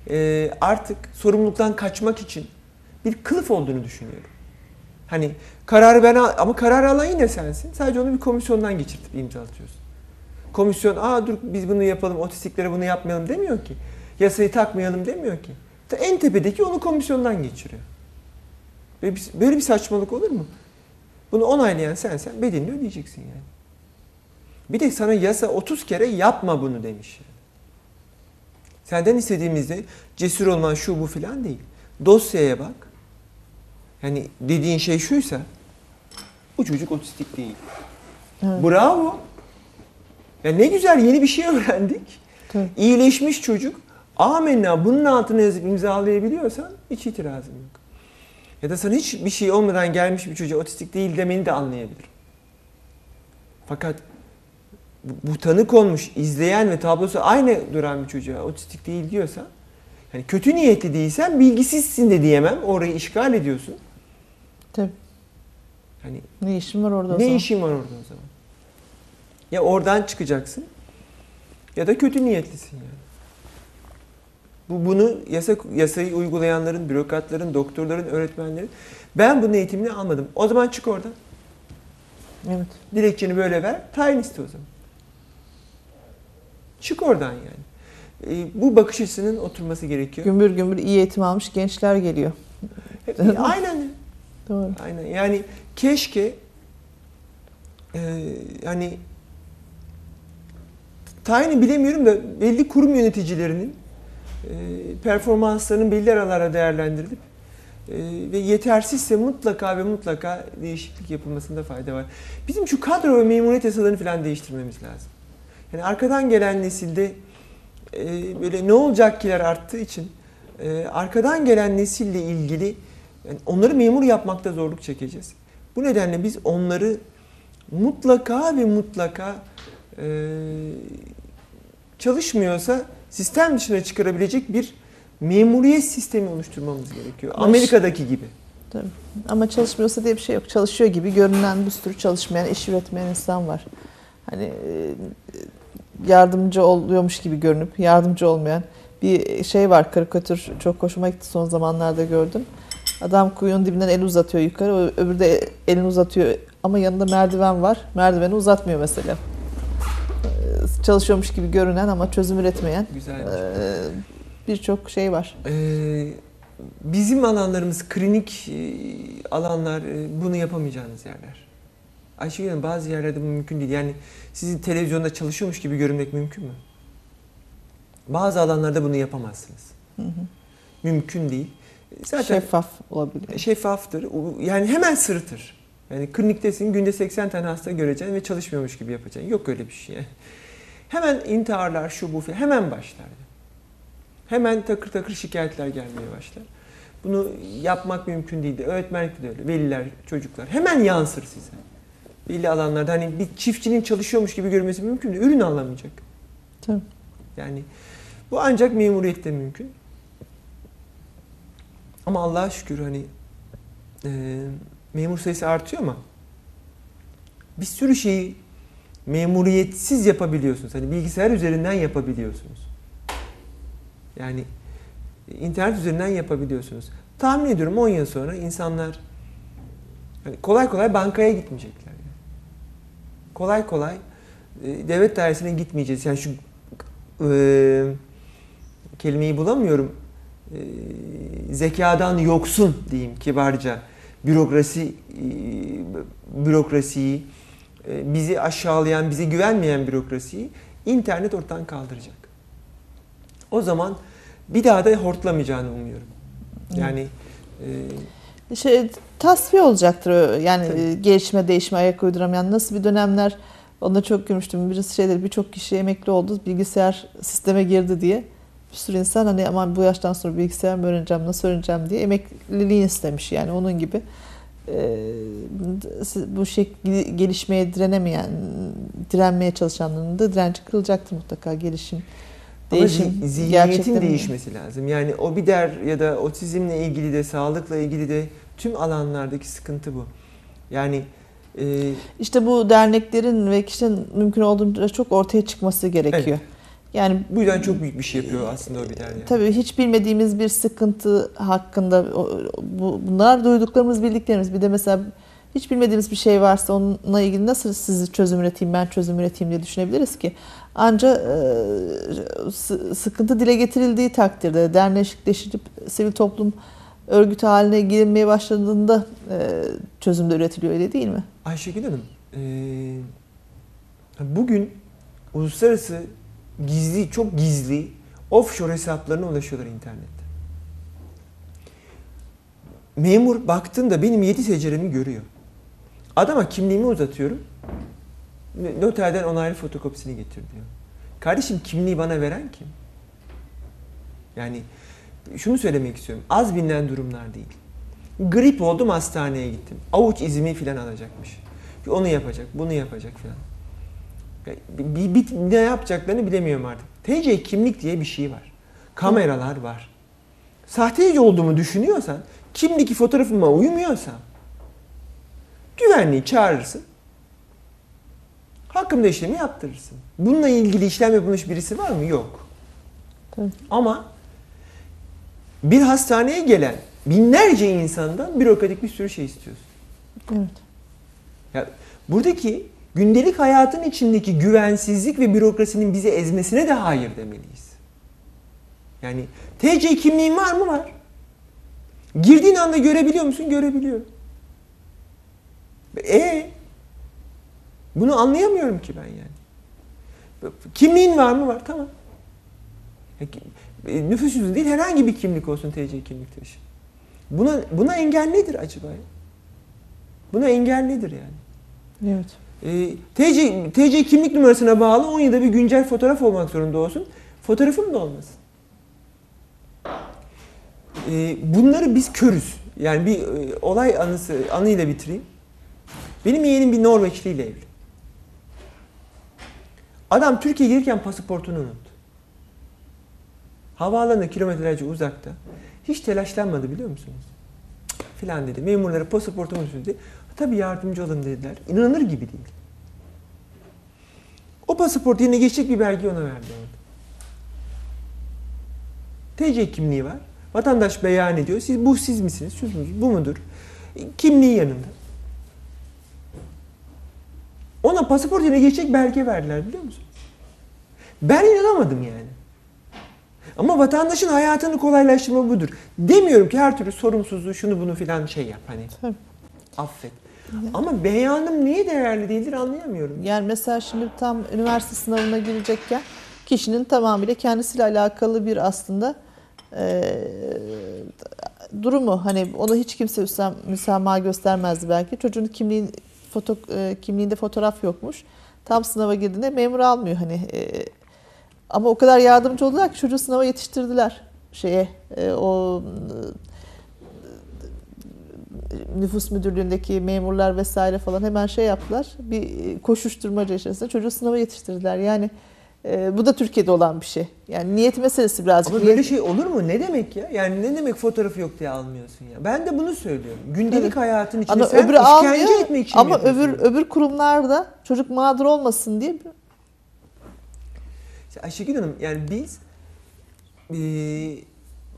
E, artık sorumluluktan kaçmak için bir kılıf olduğunu düşünüyorum. Hani kararı ben al, ama karar alan yine sensin. Sadece onu bir komisyondan geçirtip imzalatıyorsun. Komisyon, aa dur biz bunu yapalım, otistiklere bunu yapmayalım demiyor ki. Yasayı takmayalım demiyor ki. En tepedeki onu komisyondan geçiriyor. Böyle bir, böyle bir saçmalık olur mu? Bunu onaylayan sensen bedelini ödeyeceksin yani. Bir de sana yasa otuz kere yapma bunu demiş. Senden istediğimizde cesur olman şu bu filan değil. Dosyaya bak. Yani dediğin şey şuysa, bu çocuk otistik değil. Evet. Bravo. Ya ne güzel, yeni bir şey öğrendik. Tabii. İyileşmiş çocuk, amenna bunun altına yazıp imzalayabiliyorsan hiç itirazım yok. Ya da sana hiçbir şey olmadan gelmiş bir çocuğa otistik değil demeni de anlayabilirim. Fakat bu, bu tanı konmuş, izleyen ve tablosu aynı duran bir çocuğa otistik değil diyorsan, yani kötü niyetli değilsen bilgisizsin de diyemem. Orayı işgal ediyorsun. Tabii. Hani ne işin var orada o zaman? Ne işin var orada o zaman? Ya oradan çıkacaksın ya da kötü niyetlisin yani. Bu, bunu yasa, yasayı uygulayanların, bürokratların, doktorların, öğretmenlerin, ben bunun eğitimini almadım. O zaman çık oradan. Evet. Dilekçeni böyle ver, tayin iste o zaman. Çık oradan yani. Bu bakış açısının oturması gerekiyor. Gümbür gümbür iyi eğitim almış gençler geliyor. Aynen. Doğru. Aynen. Yani keşke e, yani tayini bilemiyorum da belli kurum yöneticilerinin e, performanslarının belli aralara değerlendirilip e, ve yetersizse mutlaka ve mutlaka değişiklik yapılmasında fayda var. Bizim şu kadro ve memuriyet yasalarını falan değiştirmemiz lazım. Yani arkadan gelen nesilde Ee, böyle ne olacak kiler arttığı için e, arkadan gelen nesille ilgili yani onları memur yapmakta zorluk çekeceğiz. Bu nedenle biz onları mutlaka ve mutlaka e, çalışmıyorsa sistem dışına çıkarabilecek bir memuriyet sistemi oluşturmamız gerekiyor. Ama Amerika'daki gibi. Tabii. Ama çalışmıyorsa diye bir şey yok. Çalışıyor gibi görünen bir sürü çalışmayan, iş üretmeyen insan var. Hani e, yardımcı oluyormuş gibi görünüp yardımcı olmayan bir şey var, karikatür çok hoşuma gitti son zamanlarda gördüm. Adam kuyunun dibinden el uzatıyor yukarı, öbürü de elini uzatıyor ama yanında merdiven var, merdiveni uzatmıyor mesela. Çalışıyormuş gibi görünen ama çözüm üretmeyen birçok şey var. Ee, bizim alanlarımız, klinik alanlar bunu yapamayacağınız yerler. Ayşegül Hanım, bazı yerlerde bu mümkün değil. Yani sizin televizyonda çalışıyormuş gibi görünmek mümkün mü? Bazı alanlarda bunu yapamazsınız. Hı hı. Mümkün değil. Zaten şeffaf olabilir. Şeffaftır. Yani hemen sırıtır. Yani kliniktesin, günde seksen tane hasta göreceksin ve çalışmıyormuş gibi yapacaksın. Yok öyle bir şey. Hemen intiharlar, şu bu falan. Hemen başlar. hemen takır takır şikayetler gelmeye başlar. Bunu yapmak mümkün değildi. Öğretmenlik de öyle. Veliler, çocuklar hemen yansır size. Belli alanlarda hani bir çiftçinin çalışıyormuş gibi görmesi mümkün değil. Ürün alamayacak. Tabii. Yani bu ancak memuriyette mümkün. Ama Allah'a şükür hani e, memur sayısı artıyor ama bir sürü şeyi memuriyetsiz yapabiliyorsunuz. Hani bilgisayar üzerinden yapabiliyorsunuz. Yani internet üzerinden yapabiliyorsunuz. Tahmin ediyorum on yıl sonra insanlar hani kolay kolay bankaya gitmeyecekler. Yani. Kolay kolay e, devlet dairesine gitmeyeceğiz. Yani şu e, kelimeyi bulamıyorum. E, zekadan yoksun diyeyim kibarca. Bürokrasi e, bürokrasiyi e, bizi aşağılayan, bize güvenmeyen bürokrasiyi internet ortadan kaldıracak. O zaman bir daha da hortlamayacağını umuyorum. Yani e, şey tasfiye olacaktır yani tabii. Gelişme, değişme ayak uyduramayan nasıl bir dönemler onda çok görmüştüm. Birisi şeyleri birçok kişi emekli oldu. Bilgisayar sisteme girdi diye. Bir sürü insan hani aman bu yaştan sonra bilgisayar mı öğreneceğim, nasıl öğreneceğim diye emekliliği istemiş yani onun gibi. Ee, bu şekilde gelişmeye direnemeyen, direnmeye çalışanların da direnci kırılacaktır mutlaka gelişim. Değişim, zihniyetin değişmesi lazım. Yani o bider ya da otizmle ilgili de, sağlıkla ilgili de tüm alanlardaki sıkıntı bu. Yani e... işte bu derneklerin ve kişinin mümkün olduğunca çok ortaya çıkması gerekiyor. Evet. Yani bu yüzden çok büyük bir şey yapıyor aslında o bir dernek. Tabii hiç bilmediğimiz bir sıkıntı hakkında bu, bunlar duyduklarımız, bildiklerimiz. Bir de mesela hiç bilmediğimiz bir şey varsa onunla ilgili nasıl sizi çözüm üreteyim, ben çözüm üreteyim diye düşünebiliriz ki. Ancak e, sıkıntı dile getirildiği takdirde, dernekleşip sivil toplum örgütü haline girilmeye başladığında e, çözüm de üretiliyor, öyle değil mi? Ayşegül Hanım, e, bugün uluslararası gizli, çok gizli offshore hesaplarına ulaşıyorlar internette. Memur baktığında benim yedi seceremi görüyor. Adama kimliğimi uzatıyorum. Noterden onaylı fotokopisini getir diyor. Kardeşim kimliği bana veren kim? Yani şunu söylemek istiyorum. Az bilinen durumlar değil. Grip oldum, hastaneye gittim. Avuç izimi filan alacakmış. Onu yapacak, bunu yapacak filan. Bir, bir, ne yapacaklarını bilemiyorum artık. T C kimlik diye bir şey var. Kameralar var. Sahteci olduğumu düşünüyorsan, kimdeki fotoğrafıma uymuyorsam güvenliği çağırırsın. Hakkımda işlemi yaptırırsın. Bununla ilgili işlem yapılmış birisi var mı? Yok. Tabii. Ama bir hastaneye gelen binlerce insandan bürokratik bir sürü şey istiyorsun. Evet. Ya, buradaki gündelik hayatın içindeki güvensizlik ve bürokrasinin bizi ezmesine de hayır demeliyiz. Yani T C kimliğin var mı? Var. Girdiğin anda görebiliyor musun? Görebiliyorum. Eee? Bunu anlayamıyorum ki ben yani. Kimliğin var mı? Var. Tamam. Nüfus cüzdanı değil, herhangi bir kimlik olsun T C kimlik taşı. Buna, buna engel nedir acaba? Buna engel nedir yani? Evet. Ee, T C, T C kimlik numarasına bağlı on yılda bir güncel fotoğraf olmak zorunda olsun. Fotoğrafım da olmasın. Ee, bunları biz körüz. Yani bir e, olay anısı, anıyla bitireyim. Benim yeğenim bir Norveçliyle evli. Adam Türkiye'ye gelirken pasaportunu unuttu. Havaalanına kilometrelerce uzakta. Hiç telaşlanmadı biliyor musunuz? Filan dedi. Memurlara pasaportumu unuttu dedi. Tabii yardımcı olun dediler. İnanılır gibi değil. O pasaportu yerine geçecek bir belgeyi ona verdi. T C kimliği var. Vatandaş beyan ediyor. Siz, bu siz misiniz? Siz misiniz? Bu mudur? Kimliği yanında. Ona pasaport yerine geçecek belge verdiler biliyor musun? Ben inanamadım yani. Ama vatandaşın hayatını kolaylaştırma budur. Demiyorum ki her türlü sorumsuzluğu şunu bunu filan şey yap hani. Tabii. Affet. Yani. Ama beyanım niye değerli değildir anlayamıyorum. Yani mesela şimdi tam üniversite sınavına girecekken kişinin tamamıyla kendisiyle alakalı bir aslında e, durumu. Hani ona hiç kimse üstem, müsamaha göstermezdi belki. Çocuğun kimliğin Foto, e, kimliğinde fotoğraf yokmuş. Tam sınava girdiğinde memur almıyor hani e, Ama o kadar yardımcı oldular ki çocuğu sınava yetiştirdiler. Şeye, e, o e, nüfus müdürlüğündeki memurlar vesaire falan hemen şey yaptılar. Bir koşuşturmaca içerisinde çocuğu sınava yetiştirdiler. Yani e, bu da Türkiye'de olan bir şey. Yani niyet meselesi birazcık. Ama böyle niyet... şey olur mu? Ne demek ya? Yani ne demek fotoğrafı yok diye almıyorsun ya? Ben de bunu söylüyorum. Gündelik evet. hayatın içinde ama sen öbürü işkence almıyor, etmek için ama öbür, öbür kurumlarda çocuk mağdur olmasın diye. Ayşegül Hanım, yani biz e,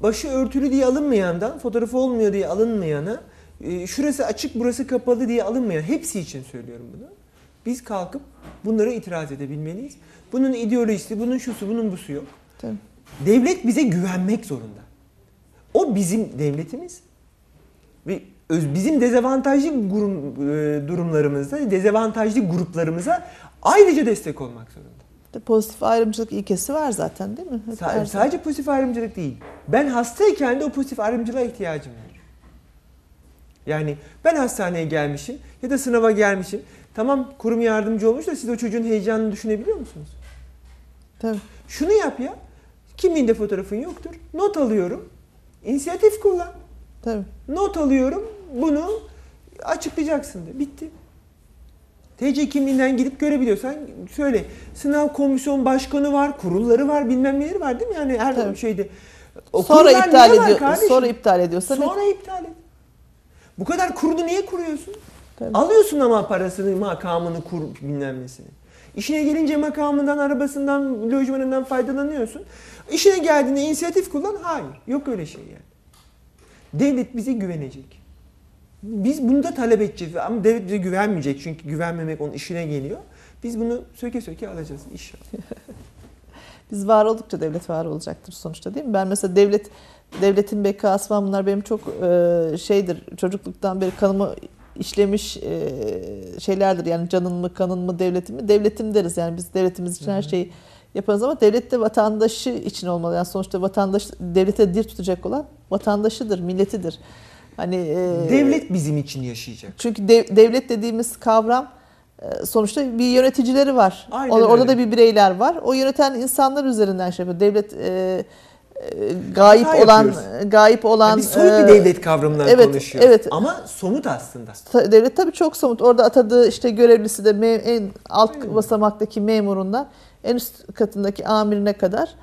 başı örtülü diye alınmayandan, fotoğrafı olmuyor diye alınmayana, e, şurası açık burası kapalı diye alınmayan, hepsi için söylüyorum bunu. Biz kalkıp bunlara itiraz edebilmeliyiz. Bunun ideolojisi, bunun şusu, bunun busu yok. Tabii. Devlet bize güvenmek zorunda. O bizim devletimiz. Ve öz, bizim dezavantajlı grup, e, durumlarımızda, dezavantajlı gruplarımıza ayrıca destek olmak zorunda. Pozitif ayrımcılık ilkesi var zaten değil mi? Sadece, sadece pozitif ayrımcılık değil. Ben hastayken de o pozitif ayrımcılığa ihtiyacım var. Yani ben hastaneye gelmişim ya da sınava gelmişim. Tamam, kurum yardımcı olmuş da siz o çocuğun heyecanını düşünebiliyor musunuz? Tabii. Şunu yap ya. Kimliğinde fotoğrafın yoktur. Not alıyorum. İnisiyatif kullan. Tabii. Not alıyorum. Bunu açıklayacaksın de. Bitti. T C kimliğinden gidip görebiliyorsan söyle. Sınav komisyon başkanı var, kurulları var, bilmem neleri var değil mi? Yani her Tabii. şeyde. O sonra iptal ediyor. Sonra iptal ediyorsa Sonra ne? iptal et. Bu kadar kurulu niye kuruyorsun? Tabii. Alıyorsun ama parasını, makamını, kur bilmem nesini. İşine gelince makamından, arabasından, lojmanından faydalanıyorsun. İşine geldiğinde inisiyatif kullan. Hayır. Yok öyle şey yani. Devlet bize güvenecek. Biz bunu da talep edeceğiz ama devlet bize güvenmeyecek çünkü güvenmemek onun işine geliyor. Biz bunu söke söke alacağız inşallah. Biz var oldukça devlet var olacaktır sonuçta değil mi? Ben mesela devlet devletin B K S'ı falan bunlar benim çok e, şeydir, çocukluktan beri kanımı işlemiş e, şeylerdir. Yani canın mı, kanın mı, devletin mi? Devletim deriz yani biz devletimiz için Hı-hı. her şeyi yaparız ama devlet de vatandaşı için olmalı. Yani sonuçta vatandaş, devlete dir tutacak olan vatandaşıdır, milletidir. Hani, e, devlet bizim için yaşayacak. Çünkü dev, devlet dediğimiz kavram e, sonuçta bir yöneticileri var. Aynen Or, orada öyle. da bir bireyler var. O yöneten insanlar üzerinden şey yapıyor. Devlet e, e, gayip Hata olan yapıyoruz. gayip olan yani biz soyut e, bir devlet kavramından evet, konuşuyoruz. Evet. Ama somut aslında. Ta, devlet tabii çok somut. Orada atadığı işte görevlisi de mem, en alt Aynen. basamaktaki memurundan en üst katındaki amirine kadar.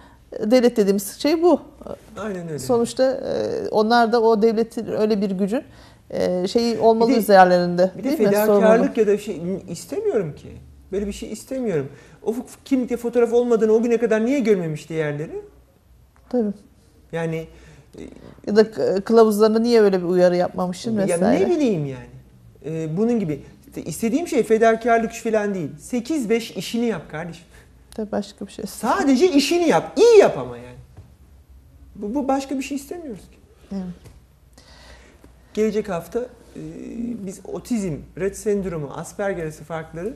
Devlet dediğimiz şey bu. Aynen öyle. Sonuçta onlar da o devletin öyle bir gücün şeyi olmalı üzerlerinde. Bir de, bir de fedakarlık ya da şey istemiyorum ki. Böyle bir şey istemiyorum. O kimlikte fotoğraf olmadığını o güne kadar niye görmemişti yerleri? Tabii. Yani ya da kılavuzlarına niye öyle bir uyarı yapmamışsın vesaire. Ya ne bileyim yani. Bunun gibi. İstediğim şey fedakarlık falan değil. sekiz beş işini yap kardeşim. Tabii başka bir şey. Sadece işini yap. İyi yap ama yani. Bu, bu başka bir şey istemiyoruz ki. Evet. Gelecek hafta e, biz otizm, Rett sendromu, Asperger'si farkları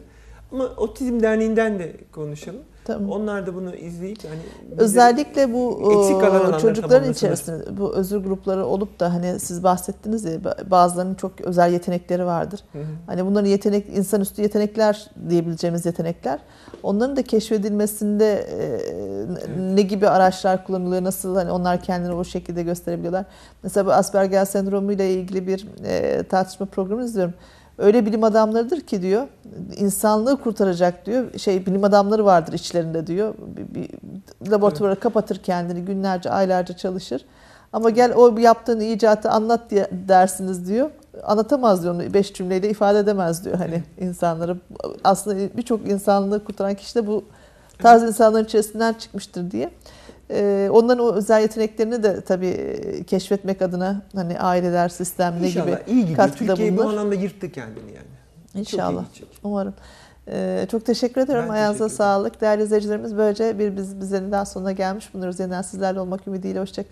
ama Otizm Derneği'nden de konuşalım. Tamam. Onlar da bunu izleyip hani özellikle bu o, çocukların içerisinde bu özür grupları olup da hani siz bahsettiniz ya bazılarının çok özel yetenekleri vardır. Hı hı. Hani bunların yetenek insanüstü yetenekler diyebileceğimiz yetenekler. Onların da keşfedilmesinde e, evet. ne gibi araçlar kullanılıyor? Nasıl hani onlar kendini o şekilde gösterebiliyorlar? Mesela bu Asperger sendromu ile ilgili bir e, tartışma programı izliyorum. Öyle bilim adamlarıdır ki diyor, insanlığı kurtaracak diyor, şey bilim adamları vardır içlerinde diyor, bir, bir laboratuvara evet. kapatır kendini, günlerce, aylarca çalışır. Ama gel o yaptığın icatı anlat diye dersiniz diyor, anlatamaz diyor, onu beş cümleyle ifade edemez diyor hani insanları. Aslında birçok insanlığı kurtaran kişi de bu tarz evet. insanların içerisinden çıkmıştır diye. Onların o özel yeteneklerini de tabii keşfetmek adına hani aileler, sistem ne gibi iyi katkıda Türkiye bulunur. Bu anlamda yırttı kendini yani. İnşallah. Umarım. Ee, çok teşekkür ederim. Ben Ayağınıza teşekkür ederim. Sağlık. Değerli izleyicilerimiz böylece bir biz bizlerin daha sonuna gelmiş bulunuyoruz. Yeniden sizlerle olmak ümidiyle. Hoşçakalın.